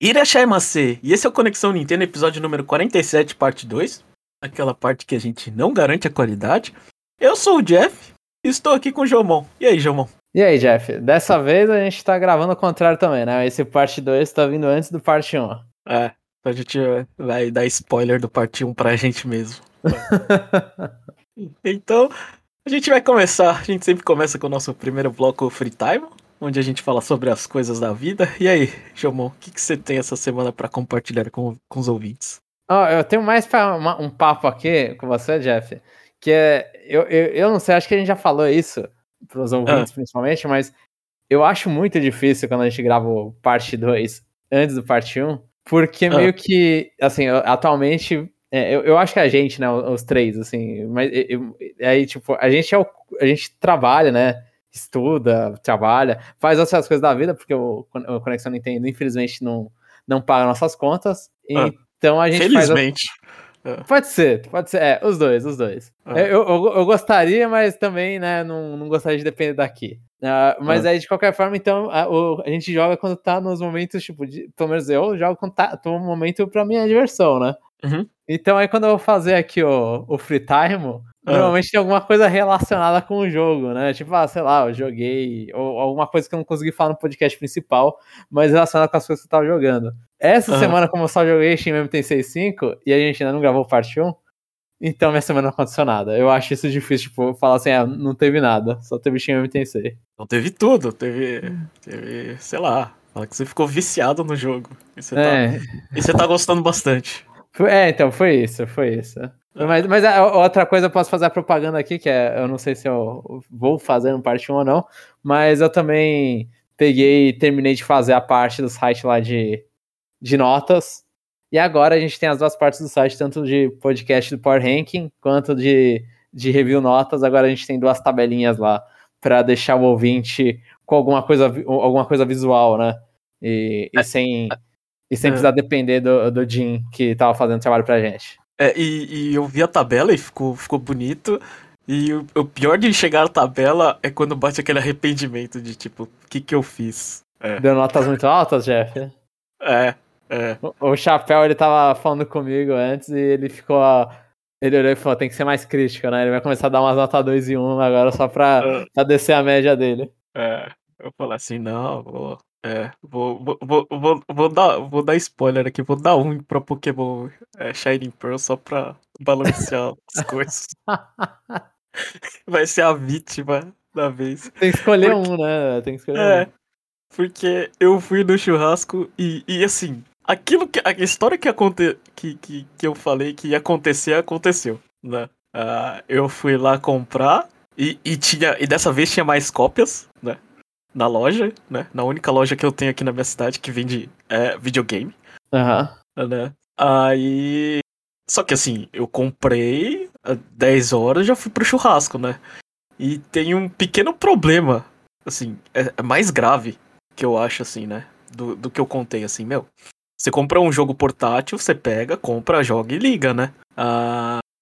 Irashaimase, e esse é o Conexão Nintendo, episódio número 47, parte 2. Aquela parte que a gente não garante a qualidade. Eu sou o Jeff e estou aqui com o Jomon. E aí, Jomon? E aí, Jeff? Dessa vez a gente tá gravando ao contrário também, né? Esse parte 2 tá vindo antes do parte 1. É, a gente vai dar spoiler do parte 1 pra gente mesmo. Então, a gente vai começar. A gente sempre começa com o nosso primeiro bloco Free Time, onde a gente fala sobre as coisas da vida. E aí, Jomon, o que você tem essa semana pra compartilhar com os ouvintes? Eu tenho mais pra um papo aqui com você, Jeff, que é... Eu não sei, acho que a gente já falou isso pros ouvintes principalmente, mas eu acho muito difícil quando a gente grava o parte 2 antes do parte 1, porque meio que, assim, atualmente... Eu acho que a gente, né, os três, assim, mas aí, tipo, a gente trabalha, né, estuda, trabalha, faz outras coisas da vida, porque o Conexão Nintendo, infelizmente, não paga nossas contas. Então a gente felizmente. Faz... Pode ser, os dois. Eu gostaria, mas também, né, não gostaria de depender daqui. Mas aí, de qualquer forma, então, a gente joga quando tá nos momentos, tipo, pelo menos eu jogo quando tá no momento pra minha diversão, né? Uhum. Então aí quando eu vou fazer aqui o free time, normalmente tem alguma coisa relacionada com o jogo, né? Tipo, sei lá, eu joguei, ou alguma coisa que eu não consegui falar no podcast principal, mas relacionada com as coisas que eu tava jogando. Essa semana, como eu só joguei Shin Megami Tensei 5, e a gente ainda não gravou parte 1, então minha semana não aconteceu nada. Eu acho isso difícil, tipo, falar assim, não teve nada, só teve Shin Megami Tensei. Não teve tudo, teve, sei lá, fala que você ficou viciado no jogo, e você tá gostando bastante. Então, foi isso. Mas outra coisa, eu posso fazer a propaganda aqui, que é, eu não sei se eu vou fazer no parte 1 ou não, mas eu também terminei de fazer a parte do site lá de notas, e agora a gente tem as duas partes do site, tanto de podcast do Power Ranking, quanto de review notas. Agora a gente tem duas tabelinhas lá, pra deixar o ouvinte com alguma coisa visual, né, e sem precisar depender do Jim, que tava fazendo trabalho pra gente. E eu vi a tabela e ficou bonito. E o pior de chegar à tabela é quando bate aquele arrependimento de tipo, o que eu fiz? Deu notas muito altas, Jeff? O Chapéu, ele tava falando comigo antes e ele ficou... Ele olhou e falou, tem que ser mais crítico, né? Ele vai começar a dar umas notas 2 e 1 agora só pra descer a média dele. Eu falar assim, não, vou... Vou dar spoiler aqui, vou dar um pra Pokémon Shining Pearl só pra balancear as coisas. Vai ser a vítima da vez. Tem que escolher um. Porque eu fui no churrasco e assim, a história que eu falei que ia acontecer, aconteceu, né? Eu fui lá comprar e dessa vez tinha mais cópias, né? Na loja, né? Na única loja que eu tenho aqui na minha cidade que vende videogame. Né? Aí... Só que assim, eu comprei, às 10 horas já fui pro churrasco, né? E tem um pequeno problema, assim, é mais grave, que eu acho, assim, né? Do que eu contei, assim, meu. Você compra um jogo portátil, você pega, compra, joga e liga, né?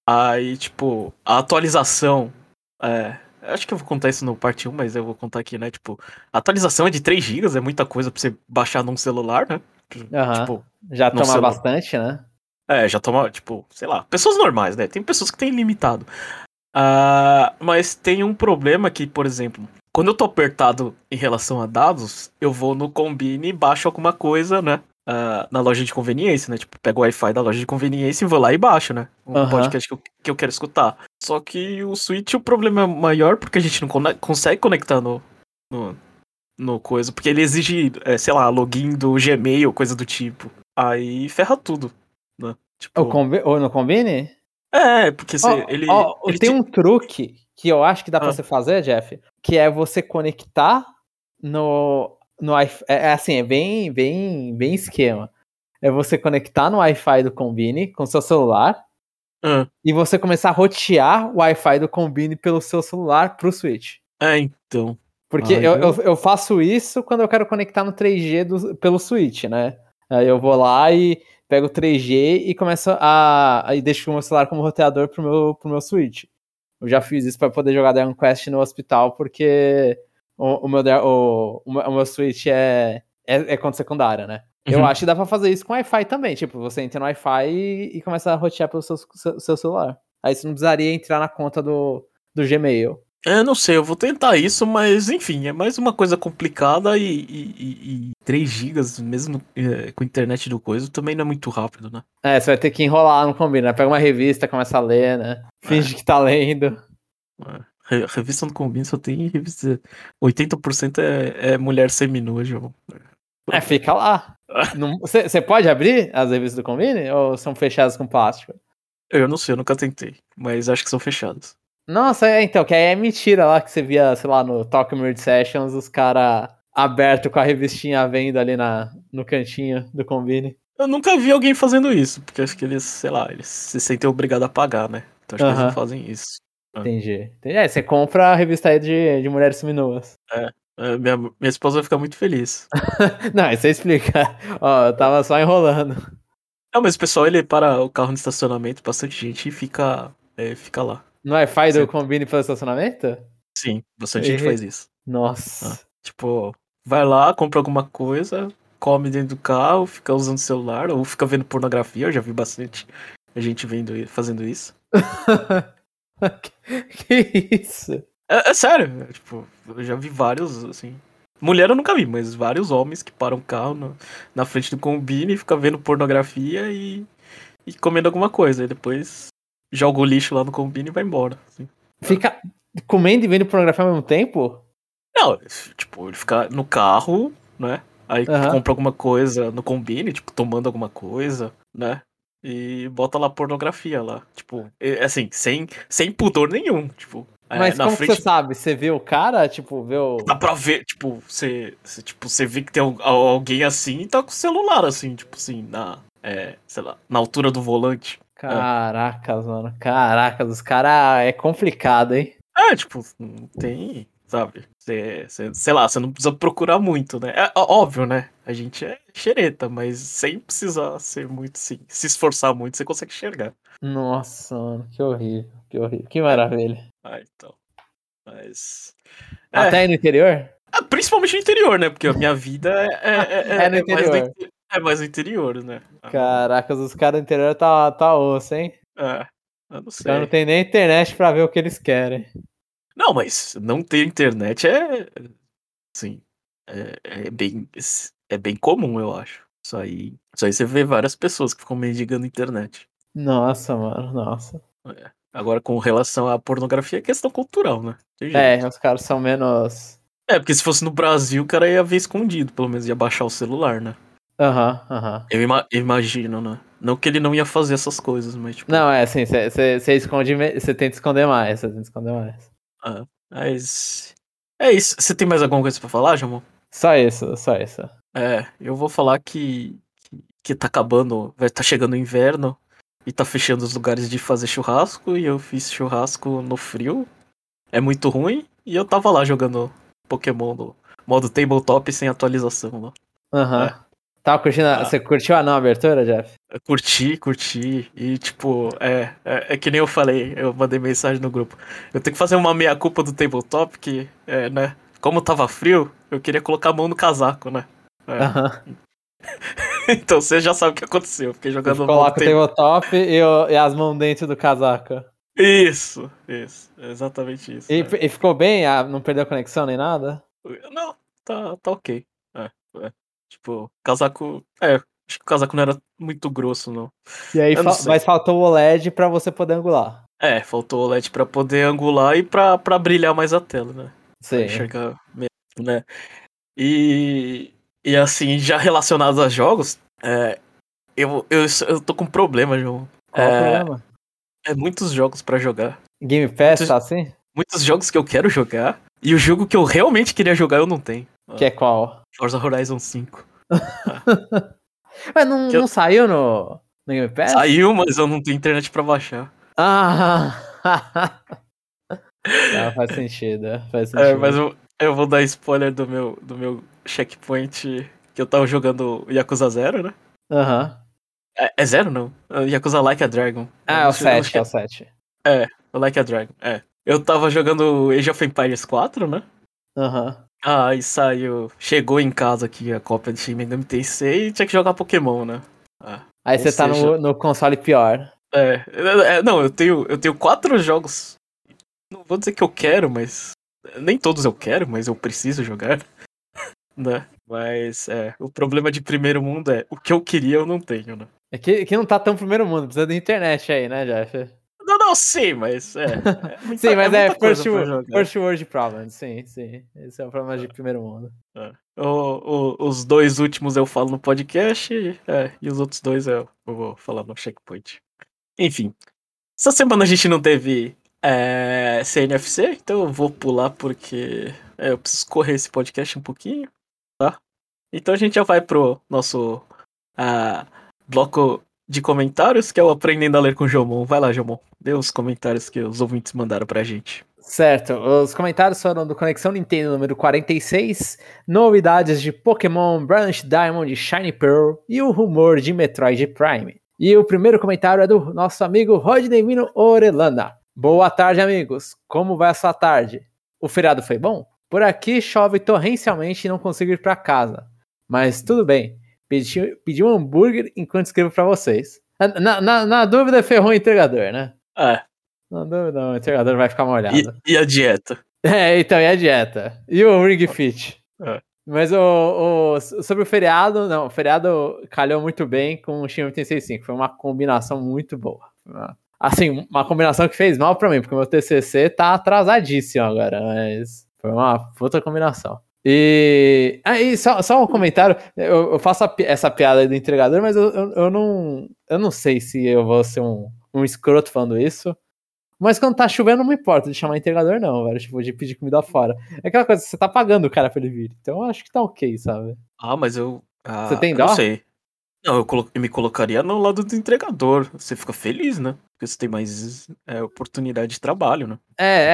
Aí, tipo, a atualização... Acho que eu vou contar isso no parte 1, mas eu vou contar aqui, né? Tipo, a atualização é de 3 GB, é muita coisa pra você baixar num celular, né? Tipo, já toma bastante, né? Já toma, tipo, sei lá, pessoas normais, né? Tem pessoas que tem limitado. Mas tem um problema que, por exemplo, quando eu tô apertado em relação a dados, eu vou no Combine e baixo alguma coisa, né? Na loja de conveniência, né? Tipo, pego o Wi-Fi da loja de conveniência e vou lá e baixo, né? Um podcast que eu quero escutar. Só que o Switch, o problema é maior porque a gente não consegue conectar no coisa. Porque ele exige, sei lá, login do Gmail, coisa do tipo. Aí ferra tudo, né? Tipo... Ou no Combine? Porque ele... Tem um truque que eu acho que dá pra você fazer, Jeff, que é você conectar no Wi-Fi, é bem, bem, bem esquema. É você conectar no Wi-Fi do Combine com seu celular e você começar a rotear o Wi-Fi do Combine pelo seu celular pro Switch. Então. Porque eu faço isso quando eu quero conectar no 3G pelo Switch, né? Aí eu vou lá e pego o 3G e começo aí deixo o meu celular como roteador pro meu Switch. Eu já fiz isso pra poder jogar Dragon Quest no hospital, porque... O meu Switch é conta secundária, né? Eu acho que dá pra fazer isso com Wi-Fi também. Tipo, você entra no Wi-Fi e começa a rotear pelo seu celular. Aí você não precisaria entrar na conta do Gmail. É, não sei, eu vou tentar isso, mas enfim, é mais uma coisa complicada e 3 GB, mesmo com a internet do coisa, também não é muito rápido, né? É, você vai ter que enrolar, não combina, né? Pega uma revista, começa a ler, né? Finge que tá lendo. É. Revista não combina, só tem revista... 80% é mulher seminua, João. É, fica lá. Você pode abrir as revistas do Combine ou são fechadas com plástico? Eu não sei, eu nunca tentei, mas acho que são fechadas. Nossa, então, que aí é mentira lá que você via, sei lá, no Talk Mirror Sessions, os caras abertos com a revistinha à venda ali no cantinho do Combine. Eu nunca vi alguém fazendo isso, porque acho que eles, sei lá, eles se sentem obrigados a pagar, né? Então acho que eles não fazem isso. Entendi. É, você compra a revista aí de mulheres seminuas. É. Minha esposa vai ficar muito feliz. Não, isso aí explica. Ó, eu tava só enrolando. Não, mas o pessoal, ele para o carro no estacionamento, bastante gente, e fica lá. No Wi-Fi do Combine para o estacionamento? Sim, bastante gente faz isso. Nossa. Tipo, vai lá, compra alguma coisa, come dentro do carro, fica usando o celular, ou fica vendo pornografia, eu já vi bastante gente fazendo isso. Que isso? É sério, tipo, eu já vi vários, assim... Mulher eu nunca vi, mas vários homens que param o carro na frente do Combine e ficam vendo pornografia e comendo alguma coisa. E depois joga o lixo lá no Combine e vai embora. Assim. Fica comendo e vendo pornografia ao mesmo tempo? Não, tipo, ele fica no carro, né? Aí compra alguma coisa no Combine, tipo, tomando alguma coisa, né? E bota lá pornografia lá. Tipo, assim, sem pudor nenhum, tipo... Mas como frente... você sabe? Você vê o cara, tipo, vê o... Dá pra ver, tipo, você vê que tem alguém assim e tá com o celular, assim, tipo, assim, sei lá, na altura do volante. Caracas, mano, caracas, os caras é complicado, hein? É, tipo, não tem, sabe? Sei lá, você não precisa procurar muito, né? É óbvio, né? A gente é xereta, mas sem precisar ser muito, sim, se esforçar muito, você consegue enxergar. Nossa, mano, que horrível, que horrível, que maravilha. Ah, então. Mas... Até no interior? Ah, principalmente no interior, né? Porque a minha vida no interior. Mais no interior, né? Caracas, os caras do interior tá osso, hein? Eu não sei. Eu não tem nem internet pra ver o que eles querem. Não, mas não ter internet assim, é bem comum, eu acho. Isso aí você vê várias pessoas que ficam mendigando internet. Nossa, mano, nossa. É. Agora, com relação à pornografia, é questão cultural, né? Os caras são menos... É, porque se fosse no Brasil, o cara ia ver escondido, pelo menos ia baixar o celular, né? Eu imagino, né? Não que ele não ia fazer essas coisas, mas tipo... Não, assim, você tenta esconder mais, Ah, mas... É isso. Você tem mais alguma coisa pra falar, Jamon? Só isso. É, eu vou falar que tá acabando, tá chegando o inverno. E tá fechando os lugares de fazer churrasco. E eu fiz churrasco no frio. É muito ruim. E eu tava lá jogando Pokémon no modo tabletop sem atualização lá. Tava curtindo. Você curtiu a abertura, Jeff? Eu curti. E tipo, é que nem eu falei. Eu mandei mensagem no grupo. Eu tenho que fazer uma meia-culpa do tabletop. Que, né? Como tava frio, eu queria colocar a mão no casaco, né? Então você já sabe o que aconteceu. Fiquei jogando no modo tabletop e as mãos dentro do casaco. Isso. Exatamente isso. E ficou bem? Não perdeu a conexão nem nada? Não, tá ok. Tipo, casaco... acho que o casaco não era muito grosso, não. E aí, mas faltou o OLED pra você poder angular. É, faltou o OLED pra poder angular e pra brilhar mais a tela, né? Sim. Pra enxergar mesmo, né? E assim, já relacionado a jogos, eu tô com um problema, João. Qual o problema? É muitos jogos pra jogar. Game Pass, tá assim? Muitos jogos que eu quero jogar, e o jogo que eu realmente queria jogar eu não tenho. Que é qual? Forza Horizon 5. Mas não saiu no Game Pass? Saiu, mas eu não tenho internet pra baixar. Não, faz sentido. É, mas eu vou dar spoiler do meu checkpoint que eu tava jogando Yakuza Zero, né? É Zero, não? Yakuza Like a Dragon. É o 7, é o 7. É, o Like a Dragon, Eu tava jogando Age of Empires 4, né? Ah, e saiu. Chegou em casa aqui a cópia de Shin Megami Tensei e tinha que jogar Pokémon, né? Ah, aí você tá no console pior. É, não, eu tenho 4 jogos. Não vou dizer que eu quero, mas... Nem todos eu quero, mas eu preciso jogar. Né? Mas, o problema de primeiro mundo é... O que eu queria eu não tenho, né? É que não tá tão primeiro mundo. Precisa de internet aí, né, Jeff? Não, sim, mas... Muita, sim, mas first world problem. Sim, sim. Esse é o problema de primeiro mundo. Os 2 últimos eu falo no podcast e os outros 2 eu vou falar no Checkpoint. Enfim, essa semana a gente não teve CNFC, então eu vou pular porque eu preciso correr esse podcast um pouquinho, tá? Então a gente já vai pro nosso bloco de comentários, que é o Aprendendo a Ler com o Jomon. Vai lá, Jomon, dê os comentários que os ouvintes mandaram pra gente. Certo, os comentários foram do Conexão Nintendo número 46, novidades de Pokémon Brilliant Diamond e Shiny Pearl e o rumor de Metroid Prime. E o primeiro comentário é do nosso amigo Rodney Vino Orelanda. Boa tarde, amigos. Como vai a sua tarde? O feriado foi bom? Por aqui chove torrencialmente e não consigo ir pra casa. Mas tudo bem. Pedi um hambúrguer enquanto escrevo pra vocês. Na dúvida, ferrou o entregador, né? Na dúvida, o entregador vai ficar molhado. E a dieta? Então, e a dieta? E o Ring Fit? Mas sobre o feriado, não. O feriado calhou muito bem com o Shin Megami Tensei 5. Foi uma combinação muito boa. Assim, uma combinação que fez mal pra mim, porque o meu TCC tá atrasadíssimo agora, mas foi uma puta combinação. E aí, só um comentário, eu faço essa piada aí do entregador, mas eu não sei se eu vou ser um escroto falando isso, mas quando tá chovendo não me importa de chamar entregador não, velho, tipo, de pedir comida fora. É aquela coisa, você tá pagando o cara pra ele vir, então eu acho que tá ok, sabe? Ah, mas eu... você tem dó? Não sei. Não, eu me colocaria no lado do entregador, você fica feliz, né? Porque você tem mais oportunidade de trabalho, né?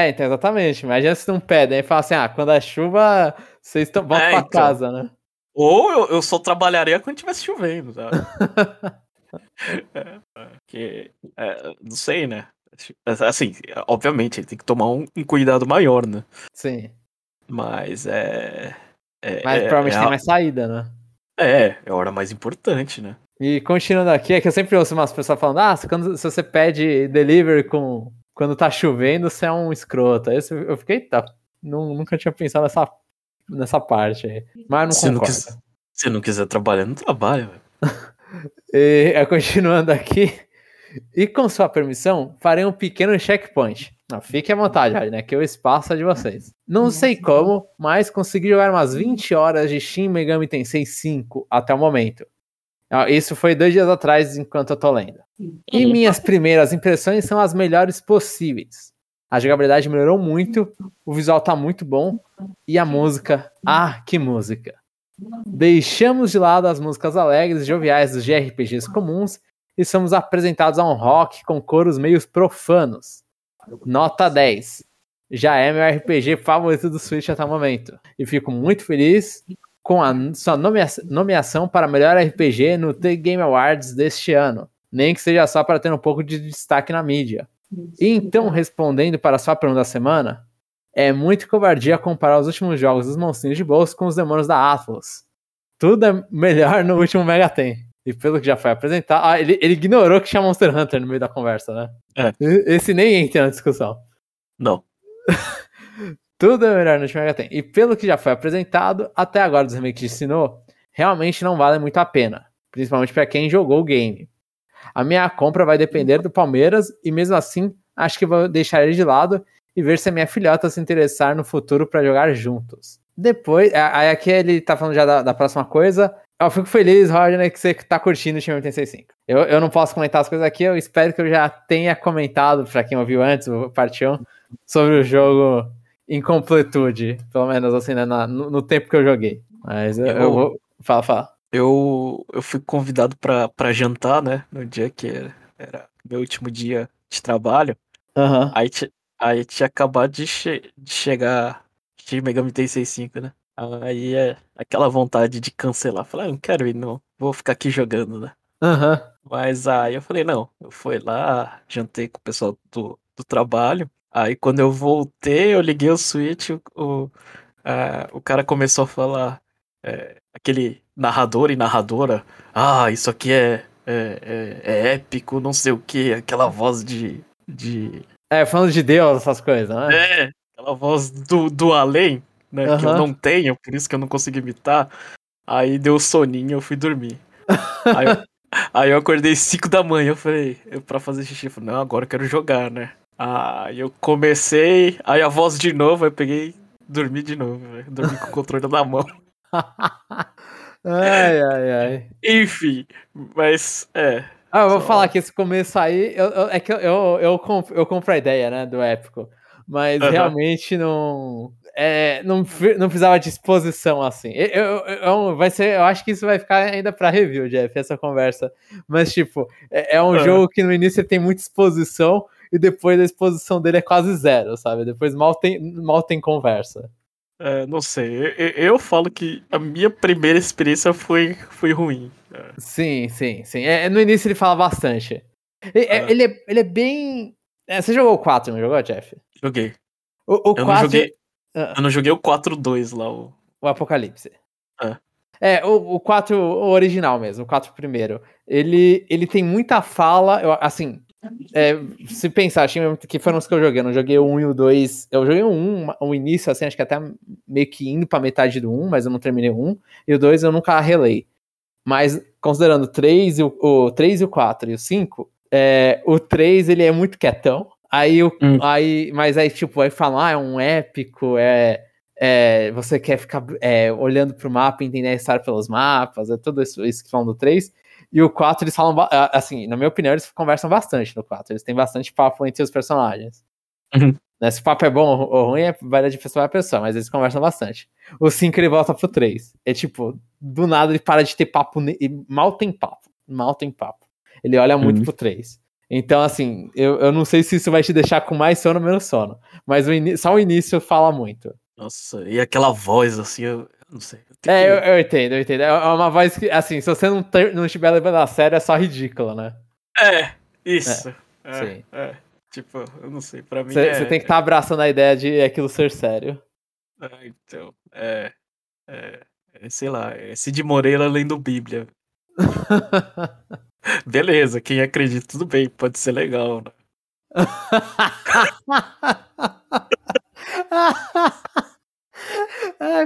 Então, exatamente. Imagina se não pedem, aí fala assim, quando a chuva, vocês vão pra casa, né? Ou eu só trabalharia quando estivesse chovendo, sabe? Não sei, né? Assim, obviamente, ele tem que tomar um cuidado maior, né? Sim. Mas mas provavelmente tem mais saída, né? É a hora mais importante, né? E continuando aqui, é que eu sempre ouço umas pessoas falando, se você pede delivery quando tá chovendo, você é um escroto. Aí eu fiquei, nunca tinha pensado nessa parte aí. Mas eu não concordo. Se não quiser trabalhar, não trabalha, velho. Continuando aqui, e com sua permissão, farei um pequeno checkpoint. Fique à vontade, né? Que o espaço é de vocês. Não sei como, mas consegui jogar umas 20 horas de Shin Megami Tensei 5 até o momento. Isso foi 2 dias atrás, enquanto eu tô lendo. E minhas primeiras impressões são as melhores possíveis. A jogabilidade melhorou muito, o visual tá muito bom, e a música, que música! Deixamos de lado as músicas alegres e joviais dos GRPGs comuns e somos apresentados a um rock com coros meio profanos. Nota 10. Já é meu RPG favorito do Switch até o momento. E fico muito feliz com a sua nomeação para melhor RPG no The Game Awards deste ano. Nem que seja só para ter um pouco de destaque na mídia. E então, respondendo para a sua pergunta da semana, é muito covardia comparar os últimos jogos dos monstrinhos de bolso com os demônios da Atlas. Tudo é melhor no último Mega Ten. E pelo que já foi apresentado... ele ignorou que tinha Monster Hunter no meio da conversa, né? Esse nem entra na discussão. Não. Tudo é melhor no último Mega Ten. E pelo que já foi apresentado, até agora dos remakes de Sinnoh, realmente não valem muito a pena. Principalmente para quem jogou o game. A minha compra vai depender do Palmeiras, e mesmo assim, acho que vou deixar ele de lado e ver se a minha filhota se interessar no futuro para jogar juntos. Depois, aí aqui ele tá falando já da próxima coisa... Eu fico feliz, Rodney, que você tá curtindo o Shin Megami Tensei 5. Eu não posso comentar as coisas aqui, eu espero que eu já tenha comentado, pra quem ouviu antes, o parte 1, sobre o jogo em completude, pelo menos assim, né, no tempo que eu joguei. Mas eu vou... Fala. Eu fui convidado pra jantar, né, no dia que era meu último dia de trabalho. Uhum. Aí tinha acabado de chegar Shin Megami Tensei 5, né? Aí é aquela vontade de cancelar. Falar, não quero ir, não. Vou ficar aqui jogando, né? Uhum. Mas aí eu falei, não. Eu fui lá, jantei com o pessoal do trabalho. Aí quando eu voltei, eu liguei o Switch. o cara começou a falar, aquele narrador e narradora, isso aqui é épico, não sei o que, aquela voz de... falando de Deus, essas coisas, né? Aquela voz do além, né? Uhum. Que eu não tenho, por isso que eu não consigo imitar. Aí deu soninho e eu fui dormir. Aí eu acordei 5 da manhã, eu falei, pra fazer xixi, eu falei, não, agora eu quero jogar, né? Aí eu comecei, aí a voz de novo, aí eu peguei, dormi de novo, velho. Dormi com o controle na mão. Ai. Enfim, mas eu vou falar que esse começo aí, eu compro a ideia, né, do épico, mas realmente não precisava de exposição assim. Eu acho que isso vai ficar ainda pra review, Jeff, essa conversa. Mas, tipo, é um jogo que no início tem muita exposição e depois a exposição dele é quase zero, sabe? Depois mal tem conversa. Não sei, eu falo que a minha primeira experiência foi ruim. Sim. No início ele fala bastante. Ele é bem... você jogou o 4, não jogou, Jeff? Joguei. O 4... Eu não joguei o 4.2 lá, o Apocalipse. O 4, o original mesmo, o 4 primeiro. Ele tem muita fala, se pensar, que foram os que eu joguei. Eu não joguei o 1 e o 2. Eu joguei o 1, o início, assim, acho que até meio que indo pra metade do 1, mas eu não terminei o 1. E o 2 eu nunca relei. Mas, considerando o 3, o 3 e o 4 e o 5, o 3 ele é muito quietão. Aí, tipo, vai falar, é um épico, você quer ficar olhando pro mapa, entender a história pelos mapas, é tudo isso que falam do 3. E o 4, eles falam, assim, na minha opinião, eles conversam bastante no 4. Eles têm bastante papo entre os personagens. Uhum. Né, se o papo é bom ou ruim, vai de pessoa a pessoa, mas eles conversam bastante. O 5, ele volta pro 3. É tipo, do nada ele para de ter papo, e mal tem papo. Ele olha muito pro 3. Então, assim, eu não sei se isso vai te deixar com mais sono ou menos sono. Mas só o início fala muito. Nossa, e aquela voz, assim, eu não sei. Eu entendo, eu entendo. É uma voz que, assim, se você não estiver levando a sério, é só ridícula, né? Isso. Sim. Tipo, eu não sei, pra mim você tem que estar abraçando a ideia de aquilo ser sério. Então, sei lá, é Cid Moreira lendo Bíblia. Beleza, quem acredita, tudo bem, pode ser legal, né?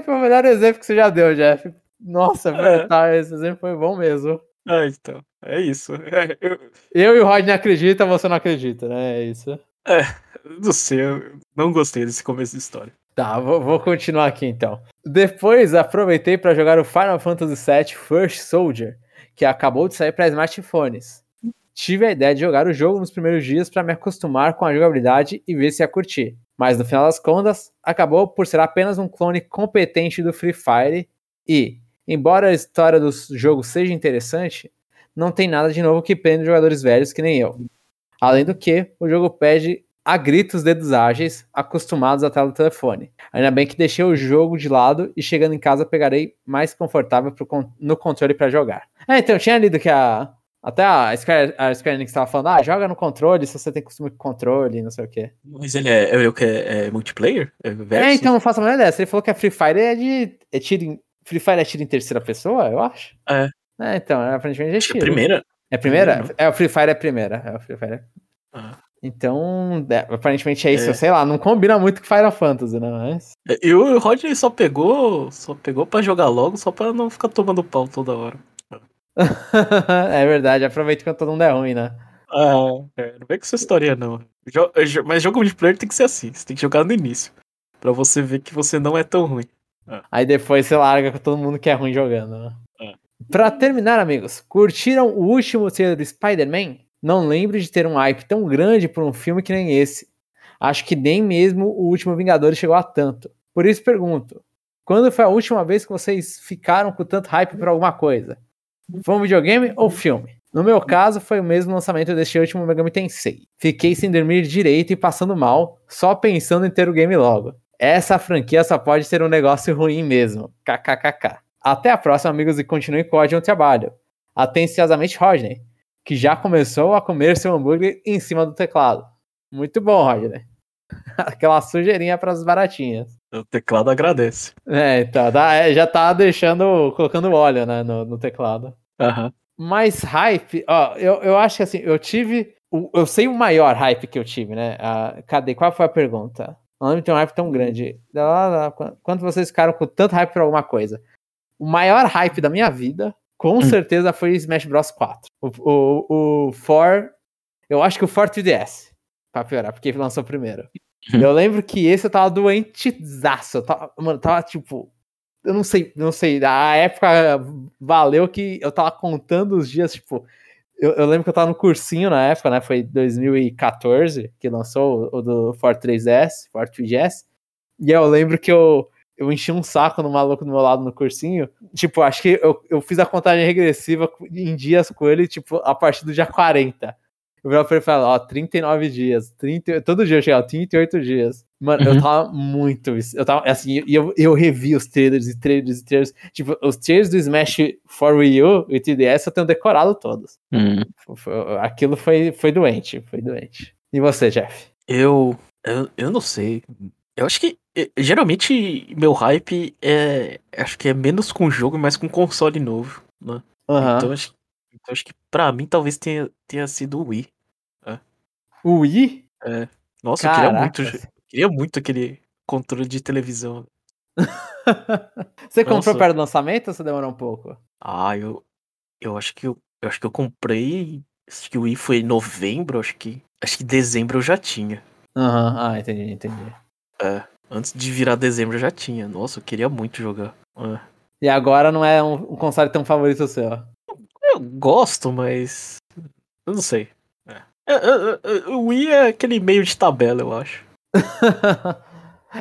Foi o melhor exemplo que você já deu, Jeff. Nossa, esse exemplo foi bom mesmo. Então, é isso. Eu e o Rodney acreditam, você não acredita, né? É isso. Não sei, eu não gostei desse começo de história. Tá, vou continuar aqui então. Depois aproveitei pra jogar o Final Fantasy VII First Soldier, que acabou de sair para smartphones. Tive a ideia de jogar o jogo nos primeiros dias para me acostumar com a jogabilidade e ver se ia curtir. Mas no final das contas, acabou por ser apenas um clone competente do Free Fire e, embora a história do jogo seja interessante, não tem nada de novo que prenda jogadores velhos que nem eu. Além do que, o jogo pede a gritos dedos ágeis, acostumados à tela do telefone. Ainda bem que deixei o jogo de lado e chegando em casa pegarei mais confortável no controle para jogar. Então, eu tinha lido que até a Square Enix tava falando, joga no controle, se você tem costume com controle, não sei o quê. Mas ele é multiplayer? Então não faço a menor ideia. Ele falou que a Free Fire é tiro em... Free Fire é tiro em terceira pessoa, eu acho? Então, aparentemente é tiro. É a primeira? É a primeira? O Free Fire é a primeira. Então, aparentemente é isso. Sei lá, não combina muito com Final Fantasy, né? Mas... E o Rodney só pegou pra jogar logo, só pra não ficar tomando pau toda hora. É verdade, aproveita quando todo mundo é ruim, né? Não vem com essa história, não. Mas jogo multiplayer tem que ser assim, você tem que jogar no início, pra você ver que você não é tão ruim. Aí depois você larga com todo mundo que é ruim jogando, né? Pra terminar, amigos, curtiram o último trailer do Spider-Man? Não lembro de ter um hype tão grande por um filme que nem esse. Acho que nem mesmo o último Vingadores chegou a tanto. Por isso pergunto, quando foi a última vez que vocês ficaram com tanto hype por alguma coisa? Foi um videogame ou filme? No meu caso, foi o mesmo lançamento deste último Megami Tensei. Fiquei sem dormir direito e passando mal, só pensando em ter o game logo. Essa franquia só pode ser um negócio ruim mesmo. KKKK. Até a próxima, amigos, e continuem com o ótimo trabalho. Atenciosamente, Rodney, que já começou a comer seu hambúrguer em cima do teclado. Muito bom, Rodney. Aquela sujeirinha pras baratinhas. O teclado agradece. É, então, já tá deixando, colocando óleo, né, no teclado. Uhum. Mas hype, ó, eu acho que assim, eu sei o maior hype que eu tive, né? Cadê? Qual foi a pergunta? Não lembro de ter um hype tão grande. Quanto vocês ficaram com tanto hype pra alguma coisa? O maior hype da minha vida, com certeza, foi Smash Bros 4. O 4, eu acho que o 4 3DS, pra piorar, porque ele lançou primeiro. Eu lembro que esse eu tava doentezaço. Mano, tava tipo... Eu não sei. A época valeu que eu tava contando os dias, tipo... Eu lembro que eu tava no cursinho na época, né? Foi 2014 que lançou o do Forza 3S, Forza 3GS. E eu lembro que eu enchi um saco no maluco do meu lado no cursinho. Tipo, acho que eu fiz a contagem regressiva em dias com ele, tipo, a partir do dia 40. Eu virava pra ele e falava, ó, 39 dias. 30, todo dia eu chegava, 38 dias. Mano, eu tava muito... Eu tava, assim, eu revi os trailers. Tipo, os trailers do Smash for Wii U e 3DS eu tenho decorado todos. Aquilo foi doente, foi doente. E você, Jeff? Eu não sei. Eu acho que, geralmente, meu hype é... Acho que é menos com jogo, mas com console novo, né? Uhum. Então acho que pra mim talvez tenha sido o Wii. É. O Wii? É. Nossa, eu queria muito aquele controle de televisão. Você comprou perto do lançamento ou você demorou um pouco? Ah, eu acho que eu comprei. Acho que o Wii foi em novembro, acho que dezembro eu já tinha. Aham, ah, entendi. É. Antes de virar dezembro eu já tinha. Nossa, eu queria muito jogar. É. E agora não é um console tão favorito seu? Eu gosto, mas... Eu não sei. É. O Wii é aquele meio de tabela, eu acho.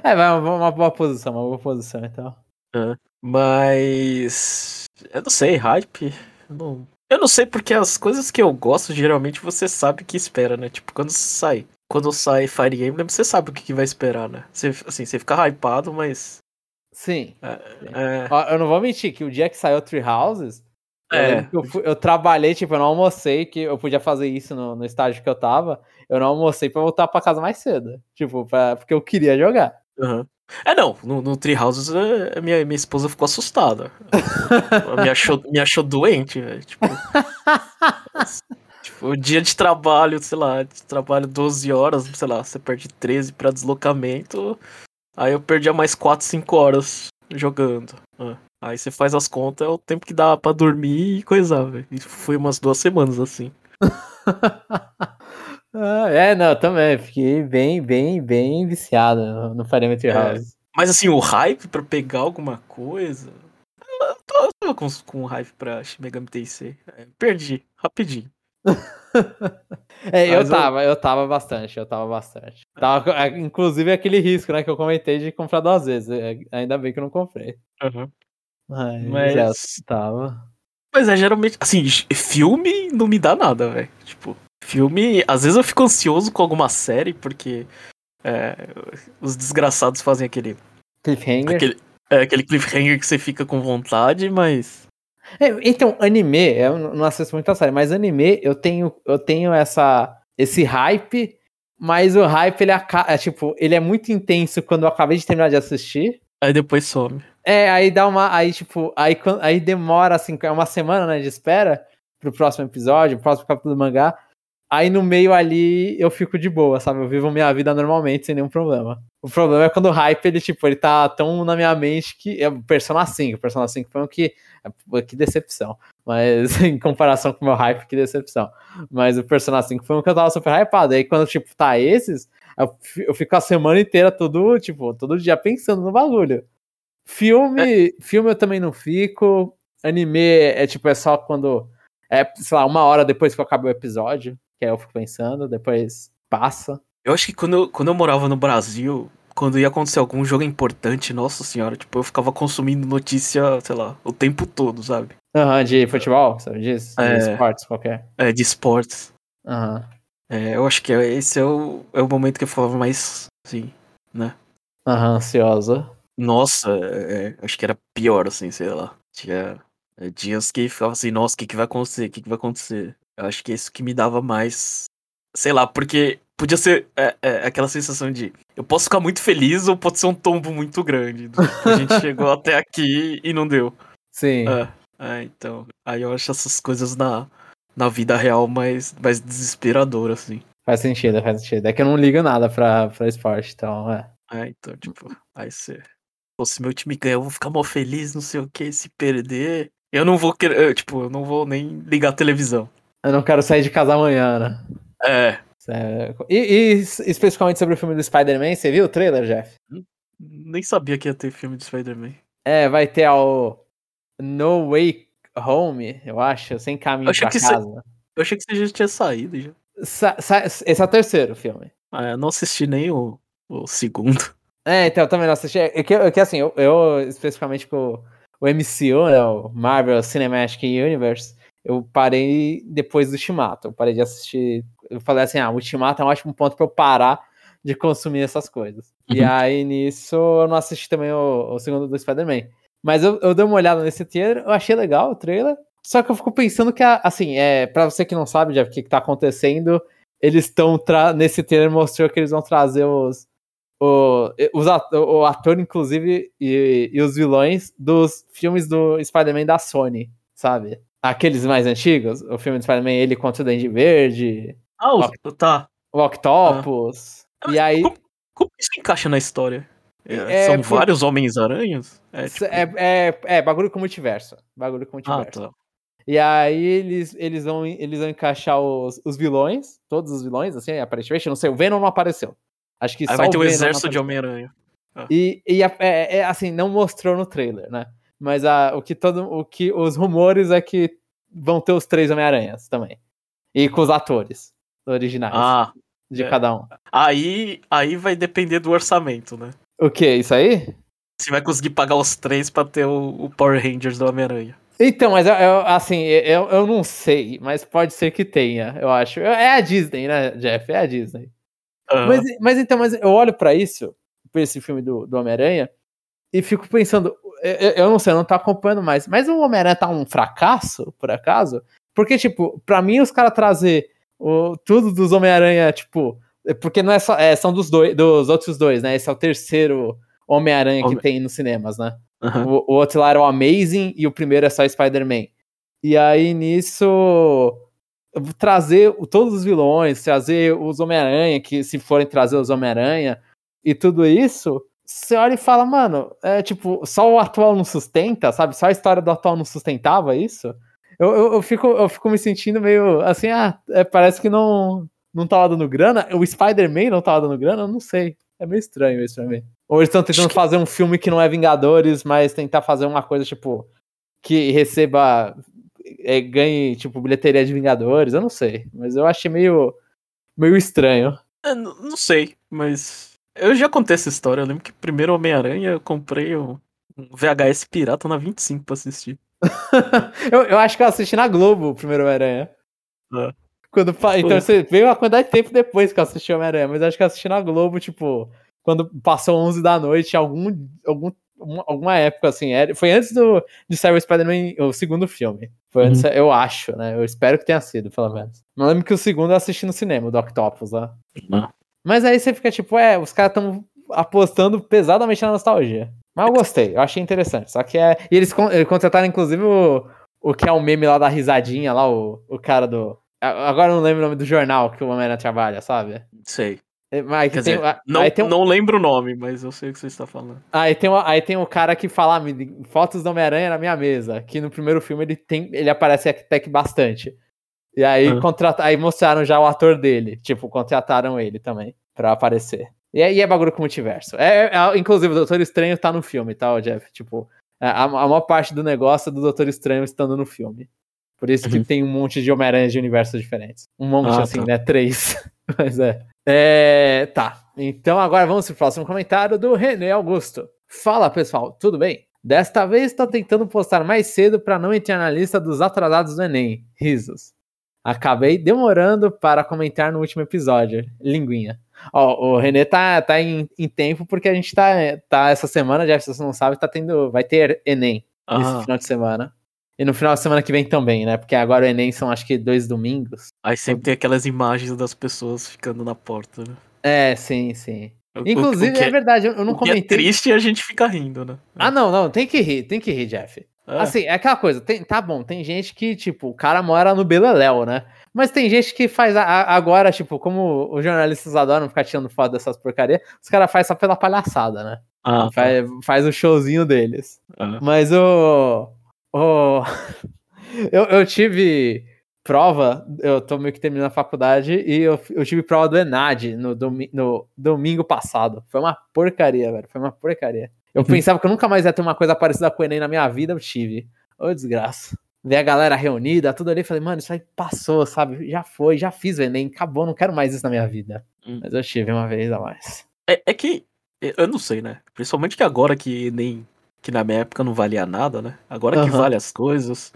É, vai uma boa posição, então. É, mas... Eu não sei, hype... Eu não sei, porque as coisas que eu gosto, geralmente você sabe o que espera, né? Tipo, quando sai Fire Emblem, você sabe o que vai esperar, né? Você fica hypado, mas... Sim. É... Eu não vou mentir que o dia que saiu Three Houses... Eu trabalhei, tipo, eu não almocei, que eu podia fazer isso no estágio que eu tava. Eu não almocei pra voltar pra casa mais cedo, tipo, porque eu queria jogar. Uhum. É, não, no Three Houses minha esposa ficou assustada. Ela me achou doente, velho. Tipo, o dia de trabalho, sei lá, 12 horas, sei lá, você perde 13 pra deslocamento. Aí eu perdi mais 4, 5 horas jogando. Aí você faz as contas, é o tempo que dá pra dormir e coisar, velho. E foi umas 2 semanas, assim. Eu também. Fiquei bem viciado no Parameter House. Mas, assim, o hype pra pegar alguma coisa... Eu tô com hype pra Shin Megami Tensei. Perdi, rapidinho. Eu tava bastante. Tava, inclusive, aquele risco, né, que eu comentei de comprar 2 vezes. Ainda bem que eu não comprei. Uhum. Mas tava. Mas é geralmente, assim, filme não me dá nada, velho. Tipo, filme, às vezes eu fico ansioso com alguma série, porque os desgraçados fazem aquele cliffhanger. Aquele cliffhanger que você fica com vontade, mas... Então, anime, eu não assisto muito a série, mas anime, eu tenho esse hype, mas o hype, ele é muito intenso quando eu acabei de terminar de assistir. Aí depois some. Aí dá uma... Aí demora, assim, é uma semana, né, de espera pro próximo episódio, pro próximo capítulo do mangá. Aí no meio ali eu fico de boa, sabe? Eu vivo minha vida normalmente, sem nenhum problema. O problema é quando o hype, ele tá tão na minha mente que... É Persona 5 foi um que... Que decepção. Mas em comparação com o meu hype, que decepção. Mas o Persona 5 foi um que eu tava super hypado. Aí quando, tipo, tá esses... Eu fico a semana inteira todo dia pensando no bagulho. Filme eu também não fico. Anime é só quando... sei lá, 1 hora depois que eu acabo o episódio. Que aí eu fico pensando, depois passa. Eu acho que quando eu morava no Brasil, quando ia acontecer algum jogo importante, nossa senhora, tipo, eu ficava consumindo notícia, sei lá, o tempo todo, sabe? Aham, de futebol, sabe disso? De esportes qualquer. É, de esportes. Aham. Eu acho que esse é o momento que eu falava mais, assim, né? Aham, ansiosa. Nossa, acho que era pior, assim, sei lá. Tinha dias que ficava assim, nossa, o que vai acontecer? Eu acho que é isso que me dava mais, sei lá, porque podia ser aquela sensação de eu posso ficar muito feliz ou pode ser um tombo muito grande. A gente chegou até aqui e não deu. Sim. Então, aí eu acho essas coisas na vida real mais desesperadoras, assim. Faz sentido. É que eu não ligo nada pra esporte, então, então, tipo, aí você... Pô, se meu time ganhar, eu vou ficar mó feliz, não sei o que, se perder... Eu não vou querer, tipo, eu não vou nem ligar a televisão. Eu não quero sair de casa amanhã, né? E especificamente sobre o filme do Spider-Man, você viu o trailer, Jeff? Nem sabia que ia ter filme do Spider-Man. Vai ter o No Way Home, eu acho, sem caminho pra casa. Eu achei que você já tinha saído. Já. Esse é o terceiro filme. Eu não assisti nem o segundo. Então, eu também não assisti. Eu especificamente com o MCU, né, o Marvel Cinematic Universe, eu parei depois do Ultimato. Eu parei de assistir. Eu falei assim, o Ultimato é um ótimo ponto pra eu parar de consumir essas coisas. E aí, nisso, eu não assisti também o segundo do Spider-Man. Mas eu dei uma olhada nesse trailer, eu achei legal o trailer, só que eu fico pensando que, pra você que não sabe, Jeff, o que tá acontecendo, eles estão, nesse trailer mostrou que eles vão trazer o ator, inclusive, e os vilões dos filmes do Spider-Man da Sony, sabe? Aqueles mais antigos, o filme do Spider-Man, ele contra o Duende Verde. O Octopus. E aí... Como isso encaixa na história? São vários Homens-Aranhas? Bagulho com multiverso. Tá. E aí eles vão encaixar os vilões, todos os vilões, assim, aparentemente. Não sei, o Venom não apareceu. Acho que só vai ter o exército de Homem-Aranha. Não mostrou no trailer, né? Mas os rumores é que vão ter os 3 Homem-Aranhas também. E com os atores originais de cada um. Aí vai depender do orçamento, né? O que? Isso aí? Você vai conseguir pagar os 3 pra ter o Power Rangers do Homem-Aranha. Então, mas eu não sei, mas pode ser que tenha, eu acho. É a Disney, né, Jeff? É a Disney. Mas eu olho pra isso, pra esse filme do Homem-Aranha, e fico pensando, eu não sei, eu não tô acompanhando mais, mas o Homem-Aranha tá um fracasso, por acaso? Porque, tipo, pra mim os caras trazer tudo dos Homem-Aranha, tipo, porque não é só, são dos outros 2, né? Esse é o terceiro Homem-Aranha que tem nos cinemas, né? O outro lá era o Amazing e o primeiro é só Spider-Man. E aí, nisso... trazer todos os vilões, trazer os Homem-Aranha, que se forem trazer os Homem-Aranha, e tudo isso, você olha e fala, mano, só o atual não sustenta, sabe? Só a história do atual não sustentava isso? Eu fico me sentindo meio assim, parece que não tava dando grana, o Spider-Man não tava dando grana, eu não sei. É meio estranho isso pra mim. Ou eles estão tentando fazer um filme que não é Vingadores, mas tentar fazer uma coisa, tipo, que receba... ganhe, tipo, bilheteria de Vingadores, eu não sei, mas eu achei meio estranho. Não sei, mas eu já contei essa história, eu lembro que primeiro Homem-Aranha eu comprei um VHS pirata na 25 pra assistir. eu acho que eu assisti na Globo o primeiro Homem-Aranha. Então você veio a quantidade de tempo depois que eu assisti o Homem-Aranha, mas eu acho que eu assisti na Globo, tipo, quando passou 11 da noite, alguma época, assim, foi antes de sair o Spider-Man, o segundo filme. Foi antes, eu acho, né? Eu espero que tenha sido, pelo menos. Não lembro que o segundo eu assisti no cinema, o do Octopus lá. Mas aí você fica tipo, os caras estão apostando pesadamente na nostalgia. Mas eu gostei, eu achei interessante. Só que E eles contrataram, inclusive, o que é o meme lá da risadinha, lá, o cara do... Agora eu não lembro o nome do jornal que o Homem-Aranha trabalha, sabe? Sei. Mas não lembro o nome, mas eu sei o que você está falando. Aí tem o cara que fala fotos do Homem-Aranha na minha mesa, que no primeiro filme ele aparece até que bastante. E aí, aí mostraram já o ator dele, tipo, contrataram ele também pra aparecer. E é bagulho com o multiverso. Inclusive, o Doutor Estranho tá no filme, tá, o Jeff? Tipo, a maior parte do negócio é do Doutor Estranho estando no filme. Por isso que tem um monte de Homem-Aranha de universos diferentes. Um monte, né? 3. Mas tá, então agora vamos pro próximo comentário do Renê Augusto. Fala, pessoal, tudo bem? Desta vez tô tentando postar mais cedo pra não entrar na lista dos atrasados do Enem. Risos. Acabei demorando para comentar no último episódio. Linguinha. Ó, o Renê tá em tempo porque a gente tá essa semana, já se você não sabe, vai ter Enem esse final de semana. E no final da semana que vem também, né? Porque agora o Enem são acho que 2 domingos. Aí sempre tem aquelas imagens das pessoas ficando na porta, né? É, sim, sim. Inclusive, é verdade, eu não comentei. É triste e a gente fica rindo, né? Ah, não, tem que rir, Jeff. É. Assim, é aquela coisa, tá bom, tem gente que, tipo, o cara mora no Beleléu, né? Mas tem gente que faz agora, tipo, como os jornalistas adoram ficar tirando foto dessas porcarias, os caras fazem só pela palhaçada, né? Ah, faz o showzinho deles. É. Mas eu tive prova, eu tô meio que terminando a faculdade, e eu tive prova do ENAD no domingo passado. Foi uma porcaria, velho, foi uma porcaria. Eu pensava que eu nunca mais ia ter uma coisa parecida com o Enem na minha vida, eu tive. Ô, desgraça. Vi a galera reunida, tudo ali, falei, mano, isso aí passou, sabe? Já foi, já fiz o Enem, acabou, não quero mais isso na minha vida. Mas eu tive uma vez a mais. É que, eu não sei, né? Principalmente que agora que Enem, que na minha época não valia nada, né? Agora que vale as coisas,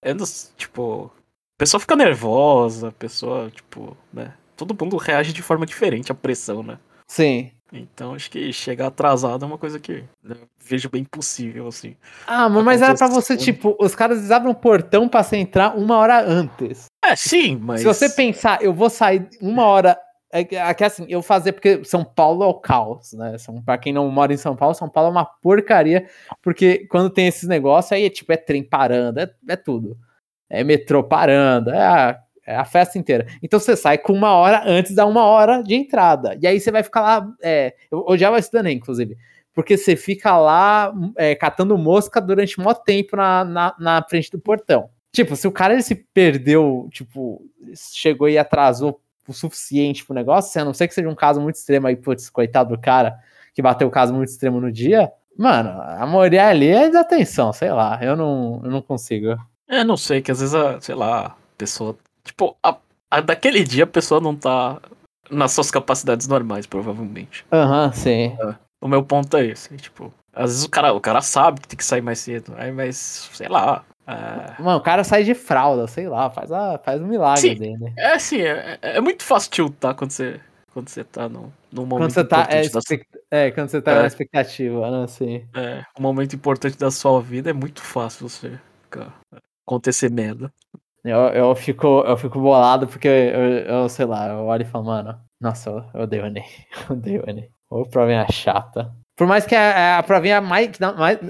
eu não, tipo, a pessoa fica nervosa, a pessoa, tipo, né? Todo mundo reage de forma diferente à pressão, né? Sim. Então, acho que chegar atrasado é uma coisa que eu vejo bem possível, assim. Ah, mas era pra você, tipo, os caras abrem o portão pra você entrar 1 hora antes. É, sim, mas... Se você pensar, eu vou sair 1 hora... Aqui, assim, eu fazer... Porque São Paulo é o caos, né? Pra quem não mora em São Paulo é uma porcaria, porque quando tem esses negócios, aí, tipo, é trem parando, é tudo. É metrô parando, é a festa inteira. Então você sai com 1 hora antes da 1 hora de entrada. E aí você vai ficar lá... eu odiava esse Enem, inclusive. Porque você fica lá catando mosca durante um maior tempo na frente do portão. Tipo, se o cara ele se perdeu, tipo, chegou e atrasou o suficiente pro negócio, a não ser que seja um caso muito extremo aí, putz, coitado do cara que bateu o caso muito extremo no dia, mano, a maioria ali é desatenção, sei lá. Eu não consigo. É, não sei, que às vezes, sei lá, a pessoa... Tipo, daquele dia a pessoa não tá nas suas capacidades normais, provavelmente. Aham, sim. O meu ponto é esse, tipo... Às vezes o cara sabe que tem que sair mais cedo, aí, mas, sei lá... Mano, o cara sai de fralda, sei lá, faz um milagre, sim, dele. É, sim, é muito fácil tiltar quando você tá num momento importante da sua vida. É, quando você tá na expectativa, né, assim. É, um momento importante da sua vida é muito fácil você ficar... acontecer merda. Eu fico bolado porque eu sei lá, eu olho e falo, mano, nossa, eu odeio o Enem. Ou provinha chata. Por mais que a provinha mais,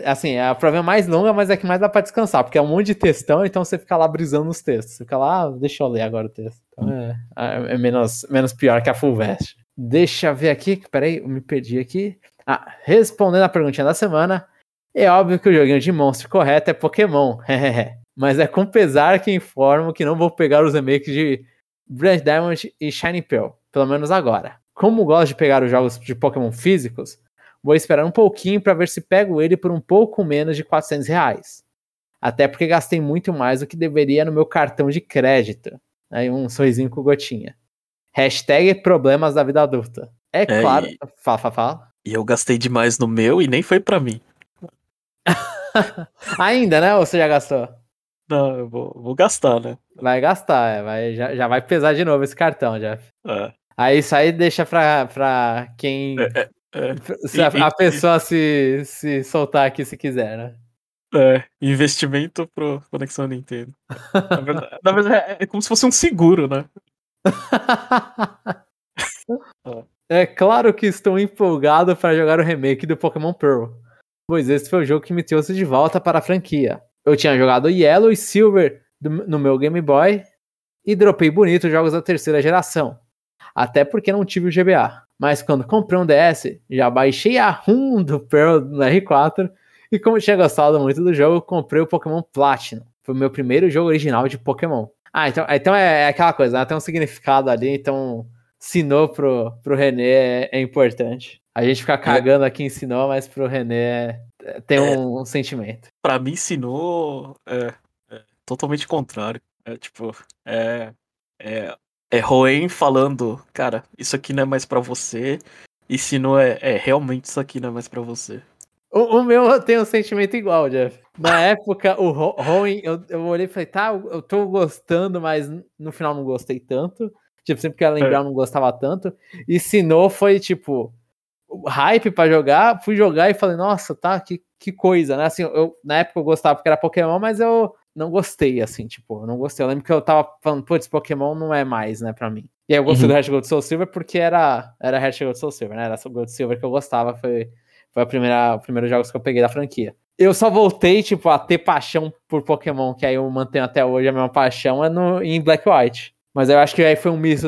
assim, a provinha mais longa, mas é que mais dá pra descansar, porque é um monte de textão, então você fica lá brisando nos textos. Você fica lá, deixa eu ler agora o texto. Então é menos pior que a Fulvestre. Deixa eu ver aqui, peraí, eu me perdi aqui. Ah, respondendo a perguntinha da semana, é óbvio que o joguinho de monstro correto é Pokémon. Mas é com pesar que informo que não vou pegar os remakes de Brilliant Diamond e Shining Pearl, pelo menos agora. Como gosto de pegar os jogos de Pokémon físicos, vou esperar um pouquinho para ver se pego ele por um pouco menos de R$400. Até porque gastei muito mais do que deveria no meu cartão de crédito. Aí um sorrisinho com gotinha. Hashtag problemas da vida adulta. É claro... E... Fala. E eu gastei demais no meu e nem foi pra mim. Ainda, né? Ou você já gastou? Não, eu vou gastar, né? Vai gastar, já vai pesar de novo esse cartão, Jeff. É. Aí isso aí deixa pra quem... A pessoa se soltar aqui se quiser, né? É, investimento pro Conexão Nintendo. Na verdade, é como se fosse um seguro, né? É claro que estou empolgado para jogar o remake do Pokémon Pearl, pois esse foi o jogo que me trouxe de volta para a franquia. Eu tinha jogado Yellow e Silver no meu Game Boy e dropei bonito os jogos da 3ª geração. Até porque não tive o GBA. Mas quando comprei um DS, já baixei a ROM do Pearl no R4 e como tinha gostado muito do jogo, comprei o Pokémon Platinum. Foi o meu primeiro jogo original de Pokémon. Ah, então é aquela coisa, né? Tem um significado ali, então Sinnoh pro Renê é importante. A gente fica cagando aqui em Sinnoh, mas pro Renê tem um sentimento. Pra mim, Sinnoh é totalmente contrário. É tipo, é Hoenn falando, cara, isso aqui não é mais pra você. E Sinnoh é realmente isso aqui não é mais pra você. O meu tem um sentimento igual, Jeff. Na época, o Hoenn, eu olhei e falei, tá, eu tô gostando, mas no final não gostei tanto. Tipo, sempre que eu lembrar, eu não gostava tanto. E Sinnoh foi, tipo... hype pra jogar, fui jogar e falei, nossa, tá, que coisa, né? Assim, eu, na época eu gostava porque era Pokémon, mas eu não gostei, assim, tipo, eu não gostei. Eu lembro que eu tava falando, putz, Pokémon não é mais, né, pra mim. E aí eu gostei do Heart Gold Soul Silver porque era Heart Gold Soul Silver, né? Era o Gold Silver que eu gostava, foi o primeiro jogo que eu peguei da franquia. Eu só voltei, tipo, a ter paixão por Pokémon, que aí eu mantenho até hoje a mesma paixão, é em Black White. Mas eu acho que aí foi um misto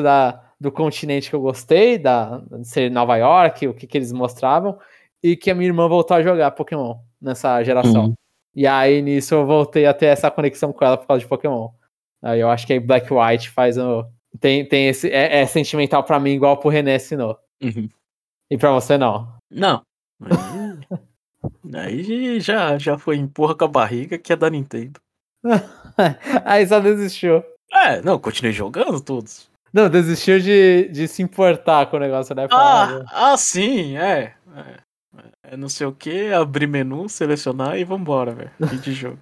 do continente que eu gostei, de ser Nova York, o que eles mostravam, e que a minha irmã voltou a jogar Pokémon nessa geração. E aí, nisso, eu voltei a ter essa conexão com ela por causa de Pokémon. Aí eu acho que aí Black White faz o... Tem esse... É sentimental pra mim, igual pro Renê Sinô. E pra você, não? Não. Aí já foi empurra com a barriga que é da Nintendo. Aí só desistiu. É, não, continuei jogando todos. Não, desistiu de se importar com o negócio, né? Sim, é. Não sei o que, abrir menu, selecionar e vambora, velho. Fim de jogo.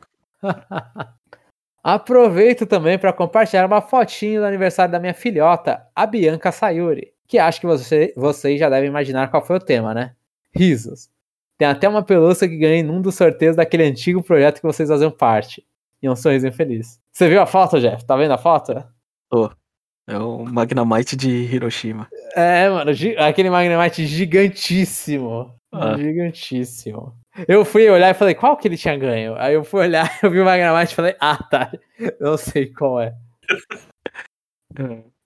Aproveito também para compartilhar uma fotinho do aniversário da minha filhota, a Bianca Sayuri, que acho que vocês já devem imaginar qual foi o tema, né? Risos. Tem até uma pelúcia que ganhei num dos sorteios daquele antigo projeto que vocês faziam parte. E um sorriso infeliz. Você viu a foto, Jeff? Tá vendo a foto? Tô. É o Magnemite de Hiroshima. É, mano. Aquele Magnemite gigantíssimo. Gigantíssimo. Eu fui olhar e falei, qual que ele tinha ganho? Aí eu fui olhar, eu vi o Magnemite e falei, tá. Não sei qual é.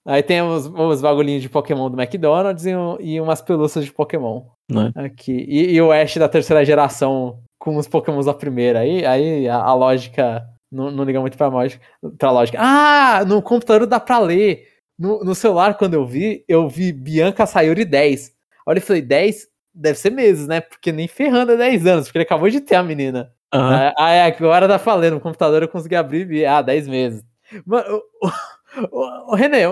Aí tem os bagulhinhos de Pokémon do McDonald's e umas pelúcias de Pokémon. Não é? Aqui. E o Ash da terceira geração com os Pokémons da primeira. Aí a lógica não liga muito pra lógica. No computador dá pra ler. No celular, quando eu vi Bianca Sayuri 10. Olha, eu falei, 10 deve ser meses, né? Porque nem ferrando é 10 anos, porque ele acabou de ter a menina. Aí agora dá pra ler. No computador eu consegui abrir e vi, 10 meses. Mano, Renê,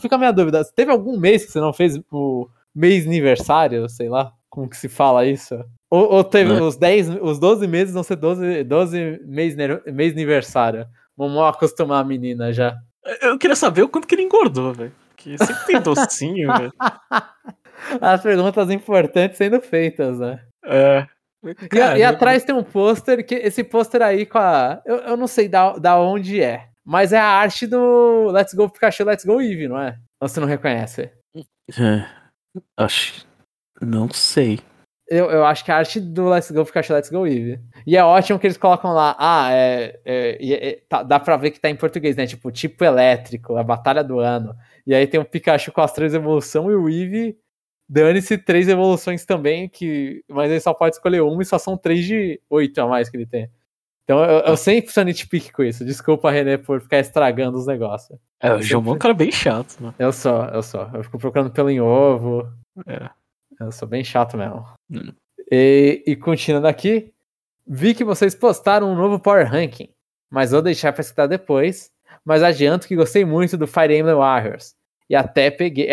fica a minha dúvida. Teve algum mês que você não fez o mês aniversário, sei lá, como que se fala isso? Ou teve os 12 meses não ser 12 mês aniversário? Vamos acostumar a menina já. Eu queria saber o quanto que ele engordou, velho. Porque sempre tem docinho, velho. As perguntas importantes sendo feitas, né? É. Cara, e atrás tem um pôster, que esse pôster aí com a... Eu não sei da onde é. Mas é a arte do Let's Go Pikachu, Let's Go Eevee, não é? Ou você não reconhece? Acho... Não sei. Eu acho que é a arte do Let's Go Pikachu, Let's Go Eevee. E é ótimo que eles colocam lá, dá pra ver que tá em português, né? Tipo elétrico, a batalha do ano. E aí tem o Pikachu com as 3 evoluções e o Eevee, dane-se, 3 evoluções também, mas ele só pode escolher uma e só são 3 de 8 a mais que ele tem. Então eu sempre sou nitpick com isso. Desculpa, Renê, por ficar estragando os negócios. O Jomon é um cara bem chato, né? Eu sou. Eu fico procurando pelo em ovo. É. Eu sou bem chato mesmo. E continuando aqui, vi que vocês postaram um novo Power Ranking, mas vou deixar pra citar depois. Mas adianto que gostei muito do Fire Emblem Warriors. E até peguei...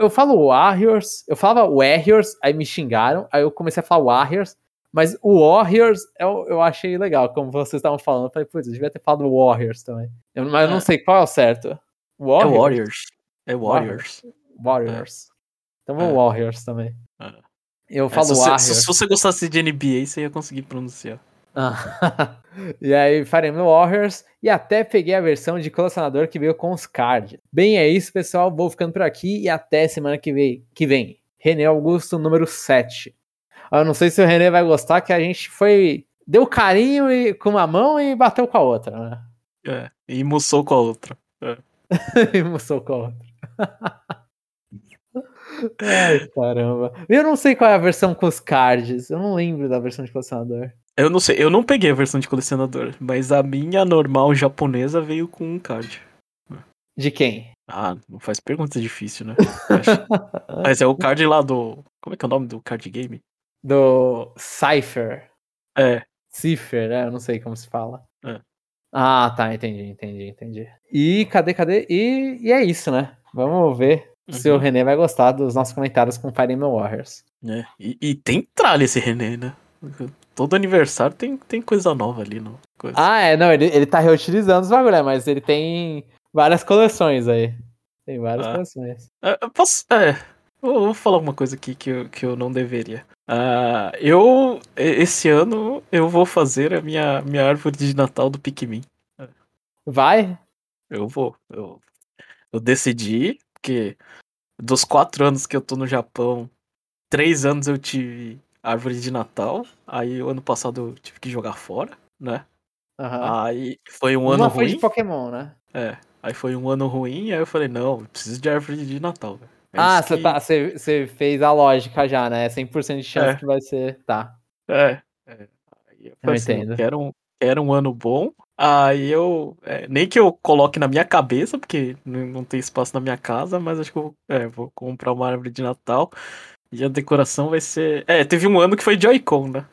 eu falo Warriors, eu falava Warriors, aí me xingaram, aí eu comecei a falar Warriors. Mas o Warriors eu achei legal, como vocês estavam falando. Eu falei, putz, eu devia ter falado Warriors também. Mas eu não sei qual é o certo. Warriors? É Warriors. É Warriors. Warriors. Então vou Warriors também. Eu falo Warriors. Se você gostasse de NBA, você ia conseguir pronunciar. E aí, Fire Emblem Warriors. E até peguei a versão de colecionador que veio com os cards. Bem, é isso, pessoal. Vou ficando por aqui e até semana que vem. Renê Augusto, número 7. Eu não sei se o Renê vai gostar, que a gente deu carinho com uma mão e bateu com a outra, né? E moçou com a outra. E moçou com a outra. Ai, caramba. Eu não sei qual é a versão com os cards. Eu não lembro da versão de colecionador. Eu não sei, eu não peguei a versão de colecionador, mas a minha normal japonesa veio com um card. De quem? Não faz pergunta difícil, né? Mas é o card lá do... Como é que é o nome do card game? Do Cipher. Cipher, né? Eu não sei como se fala. Tá, entendi. E cadê? E é isso, né? Vamos ver se o Renê vai gostar dos nossos comentários com Fire Emblem Warriors. E tem tralha esse Renê, né? Todo aniversário tem coisa nova ali. No coisa. Não, ele tá reutilizando os bagulho, mas ele tem várias coleções aí. Tem várias coleções. Eu vou falar alguma coisa aqui que eu não deveria. Esse ano, eu vou fazer a minha árvore de Natal do Pikmin. Vai? Eu vou. Eu decidi, porque dos 4 anos que eu tô no Japão, 3 anos eu tive árvore de Natal. Aí, o ano passado, eu tive que jogar fora, né? Uhum. Aí, foi um ano ruim. Uma foi de Pokémon, né? É. Aí, foi um ano ruim, aí eu falei, não, eu preciso de árvore de Natal, velho. É você fez a lógica já, né? 100% de chance que vai ser... Tá. Eu entendo. Era um ano bom. Aí eu... nem que eu coloque na minha cabeça, porque não tem espaço na minha casa, mas acho que eu vou comprar uma árvore de Natal. E a decoração vai ser... teve um ano que foi Joy-Con, né?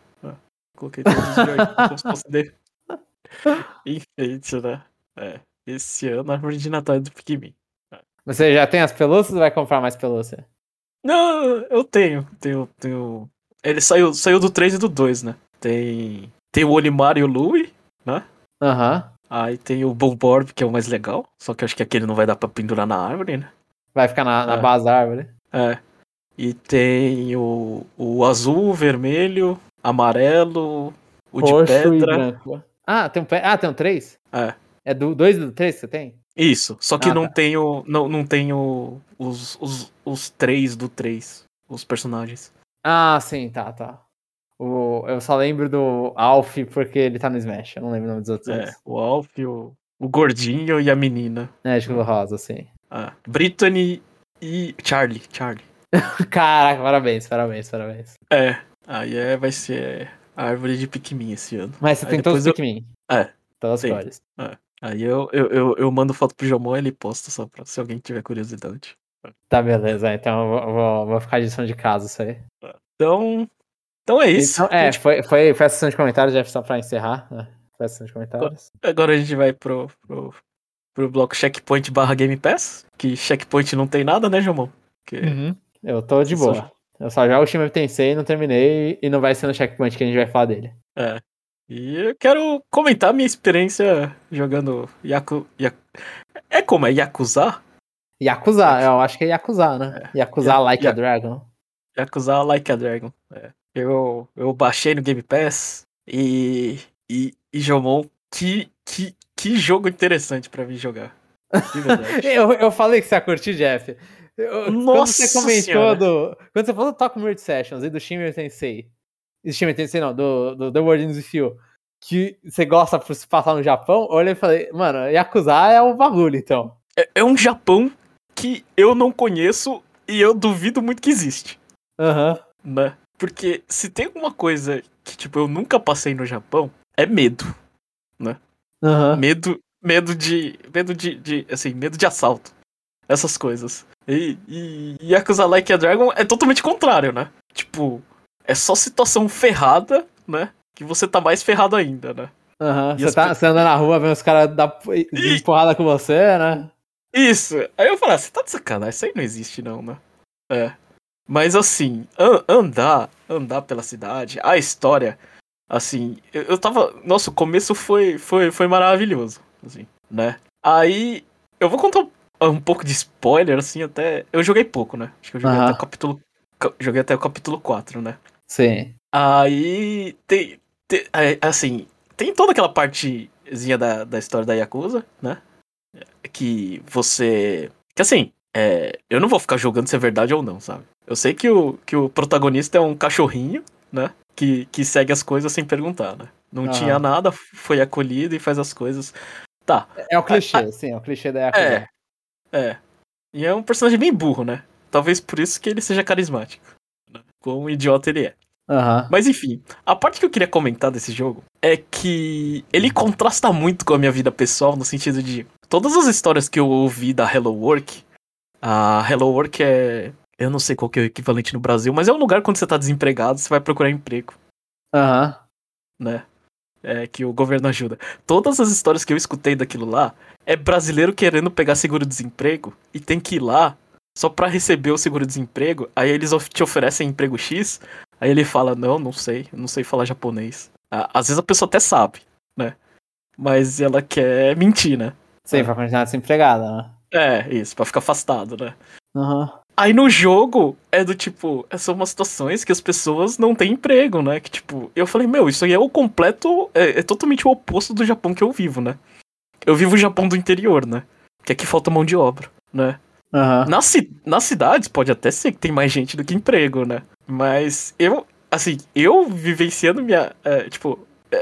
Coloquei todos os Joy-Con como se fosse dele. Enfeite, né? Esse ano a árvore de Natal é do Pikmin. Você já tem as pelúcias ou vai comprar mais pelúcia? Não, eu tenho. Ele saiu do 3 e do 2, né? Tem o Olimar e o Louie, né? Aham. Uhum. Aí tem o Bulborb, que é o mais legal. Só que eu acho que aquele não vai dar pra pendurar na árvore, né? Vai ficar na base da árvore. É. E tem o azul, o vermelho, amarelo, o roxo de pedra. E branco. Tem um 3? É. É do 2 e do 3 que você tem? Isso, só que não tenho os 3 do 3, os personagens. Sim, tá. Eu só lembro do Alf porque ele tá no Smash, eu não lembro o nome dos outros. O Alf, o gordinho e a menina. De color rosa, sim. Brittany e Charlie. Caraca, parabéns. Vai ser a árvore de Pikmin esse ano. Mas você tem todos os Pikmin? Todas as cores. Aí eu mando foto pro Jomon e ele posta só pra se alguém tiver curiosidade. Tá, beleza. Então eu vou ficar de som de casa isso aí. Então é isso. Então, foi a sessão de comentários, já só pra encerrar. Foi a sessão de comentários. Agora a gente vai pro bloco Checkpoint / Game Pass, que Checkpoint não tem nada, né, Jomon? Eu tô de boa. Eu só jogo o Shin Megami Tensei, não terminei e não vai ser no Checkpoint que a gente vai falar dele. E eu quero comentar minha experiência jogando Yakuza? Yakuza, eu acho que é Yakuza, né? Yakuza Like a Dragon. Yakuza Like a Dragon. Eu baixei no Game Pass e Jomon, que jogo interessante pra mim jogar. De verdade. eu falei que você ia curtir, Jeff. Nossa, quando você comentou quando você falou do Talk Mirror Sessions e do Shin Megami Tensei. Do The World in the Field, que você gosta por se passar no Japão, eu olhei e falei, mano, Yakuza é um bagulho, então. É um Japão que eu não conheço e eu duvido muito que existe. Né? Porque se tem alguma coisa que, tipo, eu nunca passei no Japão, é medo, né? Medo de assalto. Essas coisas. E Yakuza Like a Dragon é totalmente contrário, né? Tipo... É só situação ferrada, né? Que você tá mais ferrado ainda, né? Você anda na rua, vê os caras de empurrada com você, né? Isso. Aí eu falo, você tá de sacanagem, isso aí não existe não, né? Mas assim, andar pela cidade, a história, assim, eu tava... Nossa, o começo foi maravilhoso, assim, né? Aí, eu vou contar um pouco de spoiler, assim, até... Eu joguei pouco, né? Acho que eu joguei até o capítulo 4, né? Sim. Aí tem assim, tem toda aquela partezinha da história da Yakuza, né? Que assim, eu não vou ficar julgando se é verdade ou não, sabe? Eu sei que o protagonista é um cachorrinho, né? Que segue as coisas sem perguntar, né? Não tinha nada, foi acolhido e faz as coisas. Tá. É o clichê, é o clichê da Yakuza. E é um personagem bem burro, né? Talvez por isso que ele seja carismático. Né? Quão idiota ele é. Mas enfim, a parte que eu queria comentar desse jogo é que ele contrasta muito com a minha vida pessoal, no sentido de todas as histórias que eu ouvi da Hello Work. A Hello Work é... Eu não sei qual que é o equivalente no Brasil, mas é um lugar quando você tá desempregado, você vai procurar emprego. Né? Que o governo ajuda. Todas as histórias que eu escutei daquilo lá é brasileiro querendo pegar seguro-desemprego e tem que ir lá só pra receber o seguro-desemprego, aí eles te oferecem emprego X, aí ele fala, não sei falar japonês. Às vezes a pessoa até sabe, né? Mas ela quer mentir, né? Sim, pra continuar desempregada, né? Isso, pra ficar afastado, né? Aí no jogo, é do tipo, são umas situações que as pessoas não têm emprego, né? Que tipo, eu falei, meu, isso aí é o completo, é totalmente o oposto do Japão que eu vivo, né? Eu vivo o Japão do interior, né? Que aqui falta mão de obra, né? Uhum. Nas cidades pode até ser que tem mais gente do que emprego, né? Mas eu, assim, eu vivenciando minha,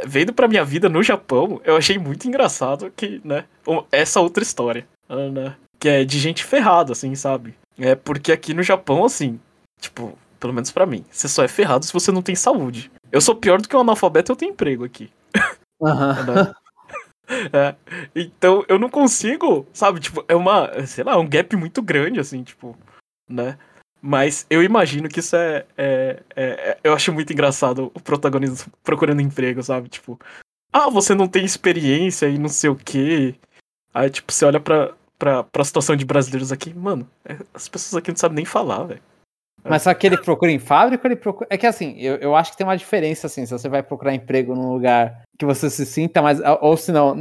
vendo pra minha vida no Japão, eu achei muito engraçado que, né, essa outra história, né? Que é de gente ferrada, assim, sabe? É porque aqui no Japão, assim, tipo, pelo menos pra mim, você só é ferrado se você não tem saúde. Eu sou pior do que um analfabeto e eu tenho emprego aqui. Aham. É, então eu não consigo, sabe, tipo, é uma, sei lá, um gap muito grande, assim, tipo, né, mas eu imagino que isso eu acho muito engraçado o protagonista procurando emprego, sabe, tipo, ah, você não tem experiência e não sei o quê, aí, tipo, você olha pra situação de brasileiros aqui, mano, as pessoas aqui não sabem nem falar, velho. Mas será que ele procura em fábrica ou ele procura... É que assim, eu acho que tem uma diferença, assim, se você vai procurar emprego num lugar que você se sinta mais... Ou se não...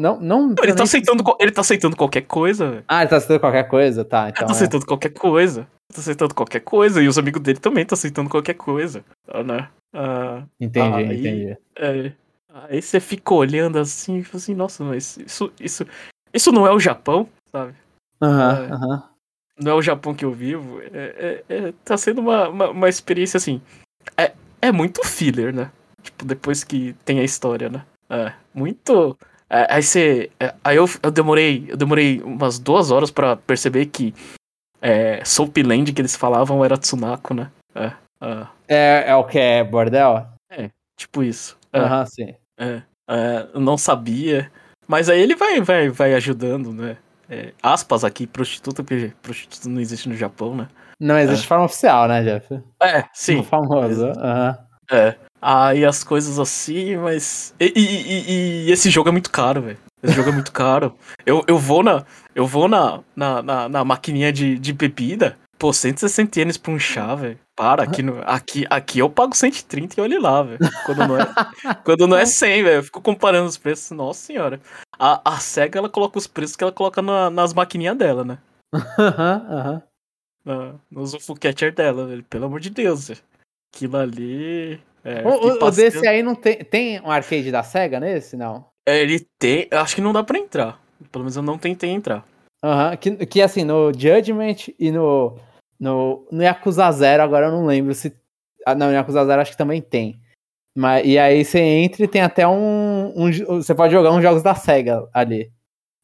Ele tá aceitando qualquer coisa, velho. Ah, ele tá aceitando qualquer coisa, tá. Então, ele tá aceitando qualquer coisa. E os amigos dele também tá aceitando qualquer coisa, né? Entendi. Aí você fica olhando assim e fala assim, nossa, mas isso não é o Japão, sabe? Não é o Japão que eu vivo, tá sendo uma experiência, assim, é muito filler, né? Tipo, depois que tem a história, né? Aí eu demorei umas 2 horas pra perceber que Soapland que eles falavam era Tsunako, né? É o que? É bordel? É, tipo isso. Sim. Eu não sabia, mas aí ele vai ajudando, né? Aspas aqui, prostituta, porque prostituta não existe no Japão, né? Não existe de forma oficial, né, Jeff? Sim. Famoso. Aí as coisas assim, mas... E esse jogo é muito caro, velho. Eu vou na maquininha de bebida, pô, 160 ienes pra um chá, velho. Para, aqui eu pago 130 e olhe lá, velho. Quando não é 100, velho. Eu fico comparando os preços. Nossa senhora. A SEGA, ela coloca os preços que ela coloca nas maquininhas dela, né? Nos Ufucatcher dela, velho. Pelo amor de Deus, velho. Aquilo ali... O desse aí não tem... Tem um arcade da SEGA nesse, não? Ele tem... Acho que não dá pra entrar. Pelo menos eu não tentei entrar. Que assim, no Judgment e no Yakuza Zero, agora eu não lembro se... Não, no Yakuza Zero acho que também tem. Mas, e aí você entra e tem até você pode jogar uns jogos da SEGA ali.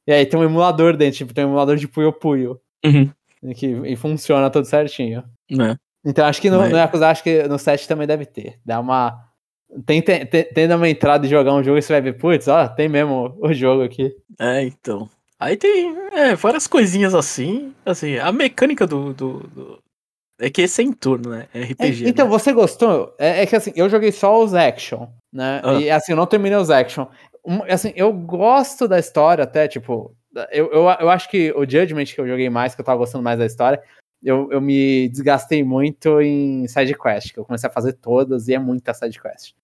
E aí tem um emulador dentro, tipo, tem um emulador de Puyo Puyo. E funciona tudo certinho. É. Então acho que no Yakuza, acho que no 7 também deve ter. Dá uma... Tendo uma entrada e jogar um jogo e você vai ver, putz, ó, tem mesmo o jogo aqui. Então... Aí tem várias coisinhas assim, a mecânica do... É que esse é em turno, né? RPG. Então, né? Você gostou? É que assim, eu joguei só os action, né? E assim, eu não terminei os action. Assim, eu gosto da história até, tipo... Eu acho que o Judgment que eu joguei mais, que eu tava gostando mais da história, eu me desgastei muito em sidequest, que eu comecei a fazer todas e é muita sidequest.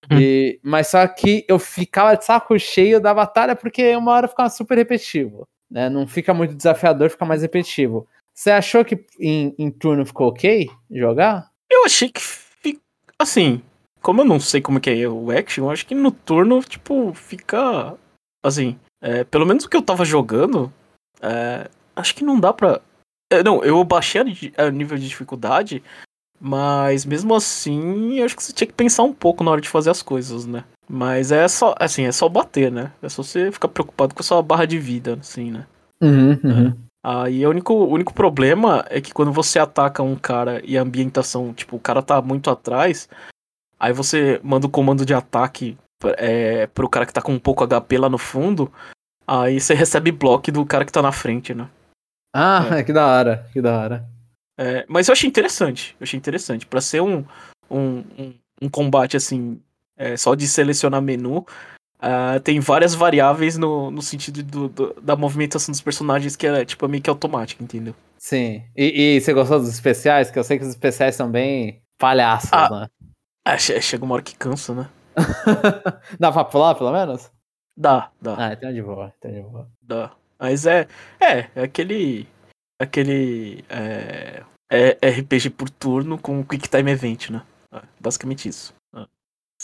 Mas só que eu ficava de saco cheio da batalha porque uma hora ficava super repetitivo. Né? Não fica muito desafiador, fica mais repetitivo. Você achou que em turno ficou ok jogar? Eu achei que fica... Assim, como eu não sei como que é o action, eu acho que no turno, tipo, fica... Assim, pelo menos o que eu tava jogando, acho que não dá pra... Não, eu baixei o nível de dificuldade, mas mesmo assim, eu acho que você tinha que pensar um pouco na hora de fazer as coisas, né? Mas é só bater, né? É só você ficar preocupado com a sua barra de vida, assim, né? Aí o único problema é que quando você ataca um cara e a ambientação, tipo, o cara tá muito atrás, aí você manda o comando de ataque pro cara que tá com um pouco HP lá no fundo, aí você recebe bloco do cara que tá na frente, né? Que da hora. Mas eu achei interessante, Pra ser um combate, assim, só de selecionar menu, tem várias variáveis no sentido da movimentação dos personagens que é, tipo, meio que automática, entendeu? Sim. E você gostou dos especiais? Que eu sei que os especiais são bem palhaços, né? Chega uma hora que cansa, né? Dá pra pular, pelo menos? Dá. Então de boa. Dá. Mas é aquele é RPG por turno com Quick Time Event, né? Basicamente isso.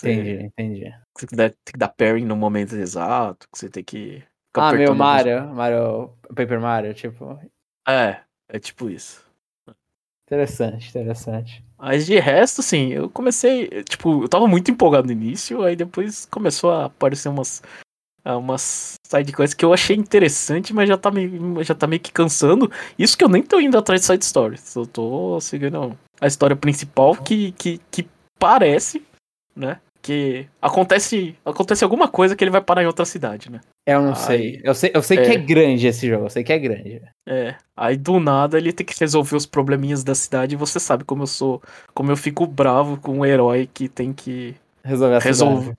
Entendi. Você tem que dar parry no momento exato, que você tem que ficar apertando. Meu Mario, Paper Mario, tipo... É tipo isso. Interessante. Mas de resto, assim, eu comecei... Tipo, eu tava muito empolgado no início, aí depois começou a aparecer umas sidequests que eu achei interessante, mas já tá meio que cansando. Isso que eu nem tô indo atrás de side stories. Eu tô seguindo a história principal que parece, né? Que acontece alguma coisa que ele vai parar em outra cidade, né? Eu não sei. Eu sei que é grande esse jogo. Eu sei que é grande. Aí do nada ele tem que resolver os probleminhas da cidade. E você sabe como eu fico bravo com um herói que tem que resolver a cidade.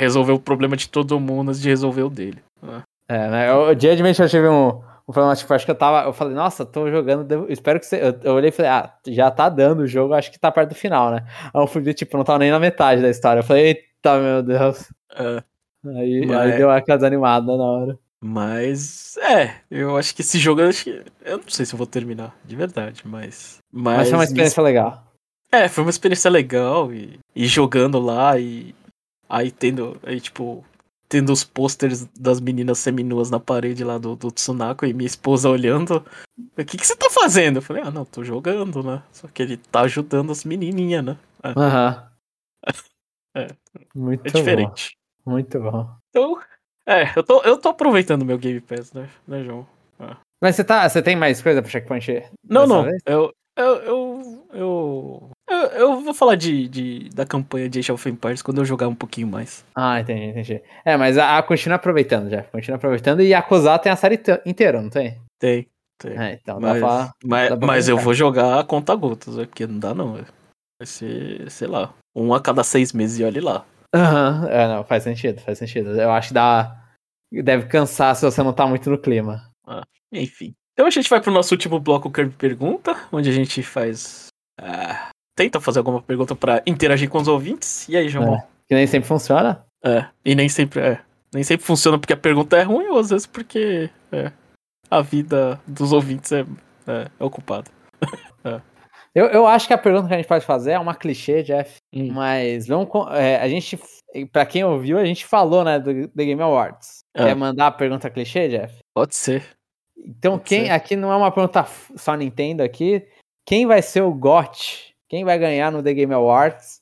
Resolver o problema de todo mundo antes de resolver o dele. Né? Né? O Judgment eu tive um problema, tipo, acho que eu falei, nossa, tô jogando, espero que você... Eu olhei e falei, já tá dando o jogo, acho que tá perto do final, né? Aí eu fui, tipo, não tava nem na metade da história. Eu falei, eita, meu Deus. Aí deu aquela desanimada na hora. Mas, eu acho que esse jogo, eu não sei se eu vou terminar, de verdade, mas foi uma experiência legal. Foi uma experiência legal, e jogando lá, e... Aí tendo os pôsteres das meninas seminuas na parede lá do Tsunako e minha esposa olhando. O que você tá fazendo? Eu falei, não, tô jogando, né? Só que ele tá ajudando as menininhas, né? Aham. Muito bom. É diferente. Muito bom. Então, eu tô aproveitando meu Game Pass, né João? Mas você tem mais coisa pro Checkpoint? Não. Eu vou falar da campanha de Age of Empires quando eu jogar um pouquinho mais. Entendi. Mas continua aproveitando já. Continua aproveitando e Yakuza tem a série inteira, não tem? Tem. Então dá pra... Mas eu vou jogar a conta gotas, porque não dá não. Véio. Vai ser, sei lá, um a cada 6 meses e olhe lá. Aham, não, faz sentido. Eu acho que deve cansar se você não tá muito no clima. Enfim. Então a gente vai pro nosso último bloco, o Kirby Pergunta, onde a gente faz... Tenta fazer alguma pergunta pra interagir com os ouvintes. E aí, João? Que nem sempre funciona? E nem sempre Nem sempre funciona porque a pergunta é ruim, ou às vezes porque a vida dos ouvintes é ocupada. Eu acho que a pergunta que a gente pode fazer é uma clichê, Jeff. Mas vamos. A gente, pra quem ouviu, a gente falou, né, do The Game Awards. Quer mandar a pergunta clichê, Jeff? Pode ser. Então, aqui não é uma pergunta só Nintendo aqui. Quem vai ser o GOT? Quem vai ganhar no The Game Awards,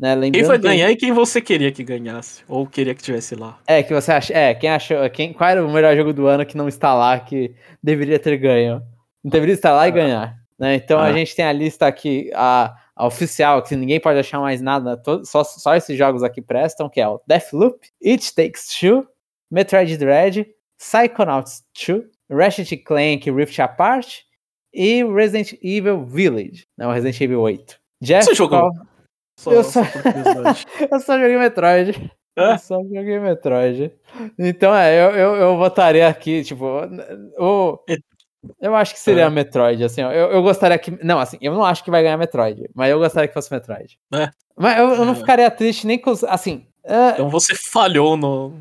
né? Quem vai ganhar e quem você queria que ganhasse, ou queria que tivesse lá. Que você acha. Quem achou. Qual era o melhor jogo do ano que não está lá, que deveria ter ganho? Não deveria estar lá e ganhar. Né? Então a gente tem a lista aqui, a oficial, que ninguém pode achar mais nada, só esses jogos aqui prestam, que é o Deathloop, It Takes Two, Metroid Dread, Psychonauts 2, Ratchet & Clank Rift Apart, e Resident Evil Village. Não, Resident Evil 8. Jeff, você jogou? Eu só joguei Metroid. Eu só joguei Metroid. Então, eu votaria aqui, tipo... Eu acho que seria Metroid, assim, ó. Eu gostaria que... Não, assim, eu não acho que vai ganhar Metroid, mas eu gostaria que fosse Metroid. Mas eu não ficaria triste nem com... Assim... Então você falhou no...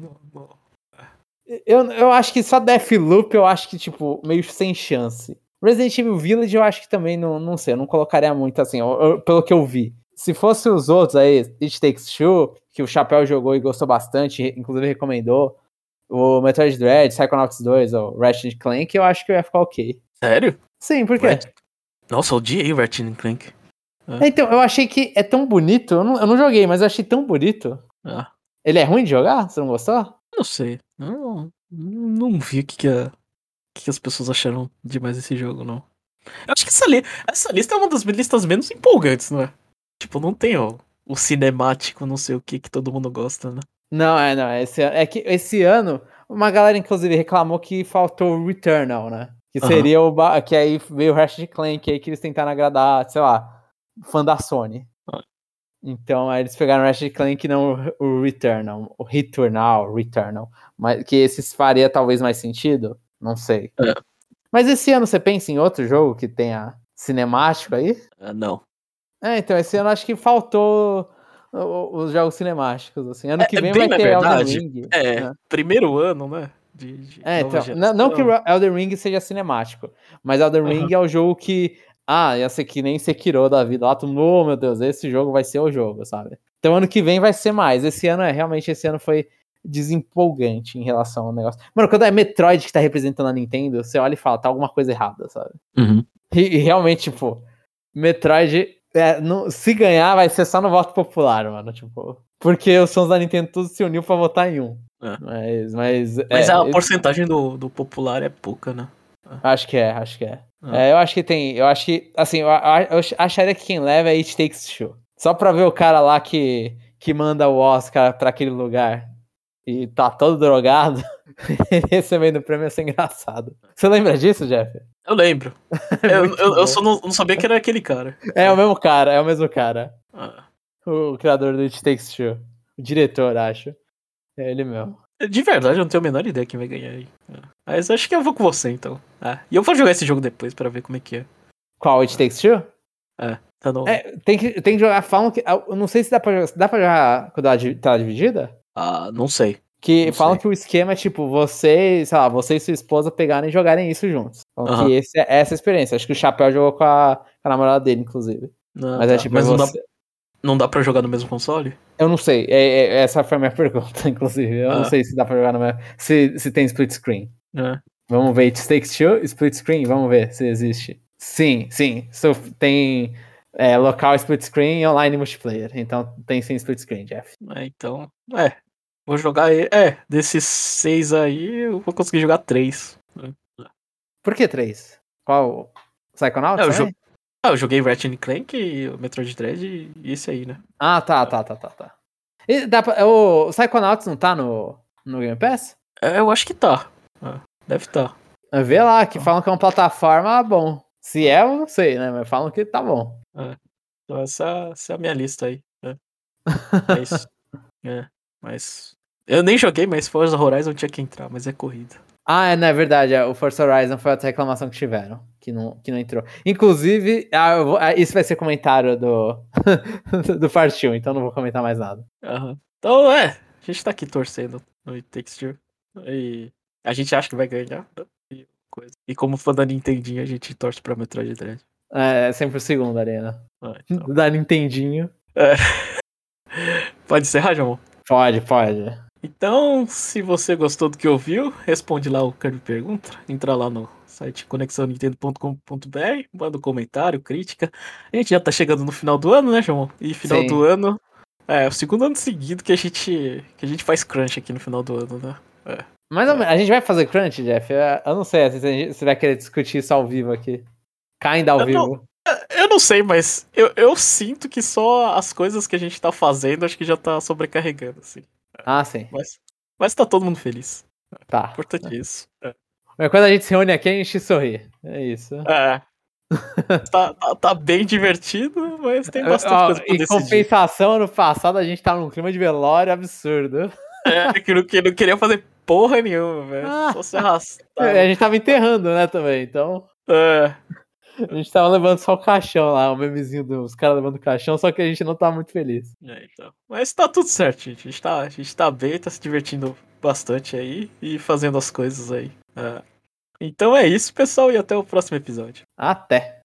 Eu acho que só Deathloop, eu acho que, tipo, meio sem chance. Resident Evil Village eu acho que também não sei, eu não colocaria muito assim, pelo que eu vi. Se fosse os outros aí, It Takes Two, que o Chapéu jogou e gostou bastante, inclusive recomendou, o Metroid Dread, Psychonauts 2, o Ratchet & Clank, eu acho que eu ia ficar ok. Sério? Sim, por quê? Nossa, eu odiei o Ratchet & Clank. Então, eu achei que é tão bonito, eu não joguei, mas eu achei tão bonito. Ele é ruim de jogar? Você não gostou? Não sei, eu não vi o que é... que as pessoas acharam demais desse jogo, não. Eu acho que essa lista é uma das listas menos empolgantes, não é? Tipo, não tem o cinemático, não sei o que todo mundo gosta, né? Não. É que esse ano, uma galera, inclusive, reclamou que faltou o Returnal, né? Que seria que aí veio o Ratchet & Clank, aí que eles tentaram agradar, sei lá, fã da Sony. Então, aí eles pegaram o Ratchet & Clank e não o Returnal. O Returnal. Mas que esses faria talvez mais sentido. Não sei. Mas esse ano você pensa em outro jogo que tenha cinemático aí? Não. Então esse ano acho que faltou os jogos cinemáticos, assim. Ano que vem vai ter Elden Ring. Primeiro ano, né? Então, não que Elden Ring seja cinemático, mas Elden Ring é o jogo que ah, ia ser que nem Sekiro da vida. Lá tu, oh, meu Deus, esse jogo vai ser o jogo, sabe? Então ano que vem vai ser mais. Esse ano, realmente, esse ano foi desempolgante em relação ao negócio. Mano, quando é Metroid que tá representando a Nintendo, você olha e fala, tá alguma coisa errada, sabe? Uhum. E realmente, tipo, Metroid, se ganhar, vai ser só no voto popular, mano, tipo... Porque os fãs da Nintendo todos se uniu pra votar em um. É. Mas a porcentagem do popular é pouca, né? Acho que é. Ah. É, eu acho que tem... Eu acho que... Assim, eu acharia que quem leva é It Takes Two. Só pra ver o cara lá que manda o Oscar pra aquele lugar e tá todo drogado, recebendo o prêmio, ia ser engraçado. Você lembra disso, Jeff? Eu lembro. eu só não sabia que era aquele cara. É o mesmo cara. Ah. O criador do It Takes Two. O diretor, acho. É ele mesmo. De verdade, eu não tenho a menor ideia quem vai ganhar aí. Mas acho que eu vou com você, então. Ah, e eu vou jogar esse jogo depois pra ver como é que é. Qual? It Takes Two? É, tá novo. É, tem que jogar, falam que... Eu não sei se dá pra jogar... Dá pra jogar quando ela tá dividida? Ah, não sei. Que o esquema é tipo, você e sua esposa pegarem e jogarem isso juntos. Então que essa é a experiência. Acho que o Chapéu jogou com a namorada dele, inclusive. Ah, mas tá. É tipo, mas você... Não dá pra jogar no mesmo console? Eu não sei. Essa foi a minha pergunta, inclusive. Eu não sei se dá pra jogar no mesmo... Se tem split screen. É. Vamos ver. It Takes Two, split screen. Vamos ver se existe. Sim. So, tem local split screen e online multiplayer. Então tem sim split screen, Jeff. Então, vou jogar... desses 6 aí, eu vou conseguir jogar 3. Por que 3? Qual? Psychonauts? Eu joguei Ratchet & Clank, o Metroid Dread e esse aí, né? Ah, tá. E o Psychonauts não tá no Game Pass? Eu acho que tá. Deve estar. Tá. Vê lá, que falam que é uma plataforma bom. Se é, eu não sei, né? Mas falam que tá bom. Então essa é a minha lista aí. Né? É isso. Mas... Eu nem joguei, mas Forza Horizon tinha que entrar, mas é corrida. Ah, não é verdade. O Forza Horizon foi outra reclamação que tiveram. Que não entrou. Inclusive, isso vai ser comentário do Partiu, então não vou comentar mais nada. Uhum. Então, a gente tá aqui torcendo no It Takes Two. E a gente acha que vai ganhar. E como fã da Nintendinho, a gente torce pra Metroid Dread. É sempre o segundo, Arena. Então. Da Nintendinho. Pode encerrar, João? Pode. Então, se você gostou do que ouviu, responde lá o Kirby Pergunta. Entra lá no site conexãonintendo.com.br, manda um comentário, crítica. A gente já tá chegando no final do ano, né, João? E final Sim. do ano... É o segundo ano seguido que a gente faz crunch aqui no final do ano, né? Mas a gente vai fazer crunch, Jeff? Eu não sei se vai querer discutir isso ao vivo aqui. Ainda ao vivo. Eu não sei, mas eu sinto que só as coisas que a gente tá fazendo, acho que já tá sobrecarregando, assim. Ah, sim. Mas tá todo mundo feliz. Tá. Importante isso. Mas quando a gente se reúne aqui, a gente sorri. É isso. É. tá bem divertido, mas tem bastante coisa pra decidir. Em compensação, no passado, a gente tava num clima de velório absurdo. Que não queria fazer porra nenhuma, velho. Só se arrastar. A gente tava enterrando, né, também, então... A gente tava levando só o caixão lá, o memezinho dos caras levando o caixão, só que a gente não tá muito feliz. Então. Mas tá tudo certo, gente. A gente tá bem, tá se divertindo bastante aí e fazendo as coisas aí. Então é isso, pessoal, e até o próximo episódio. Até!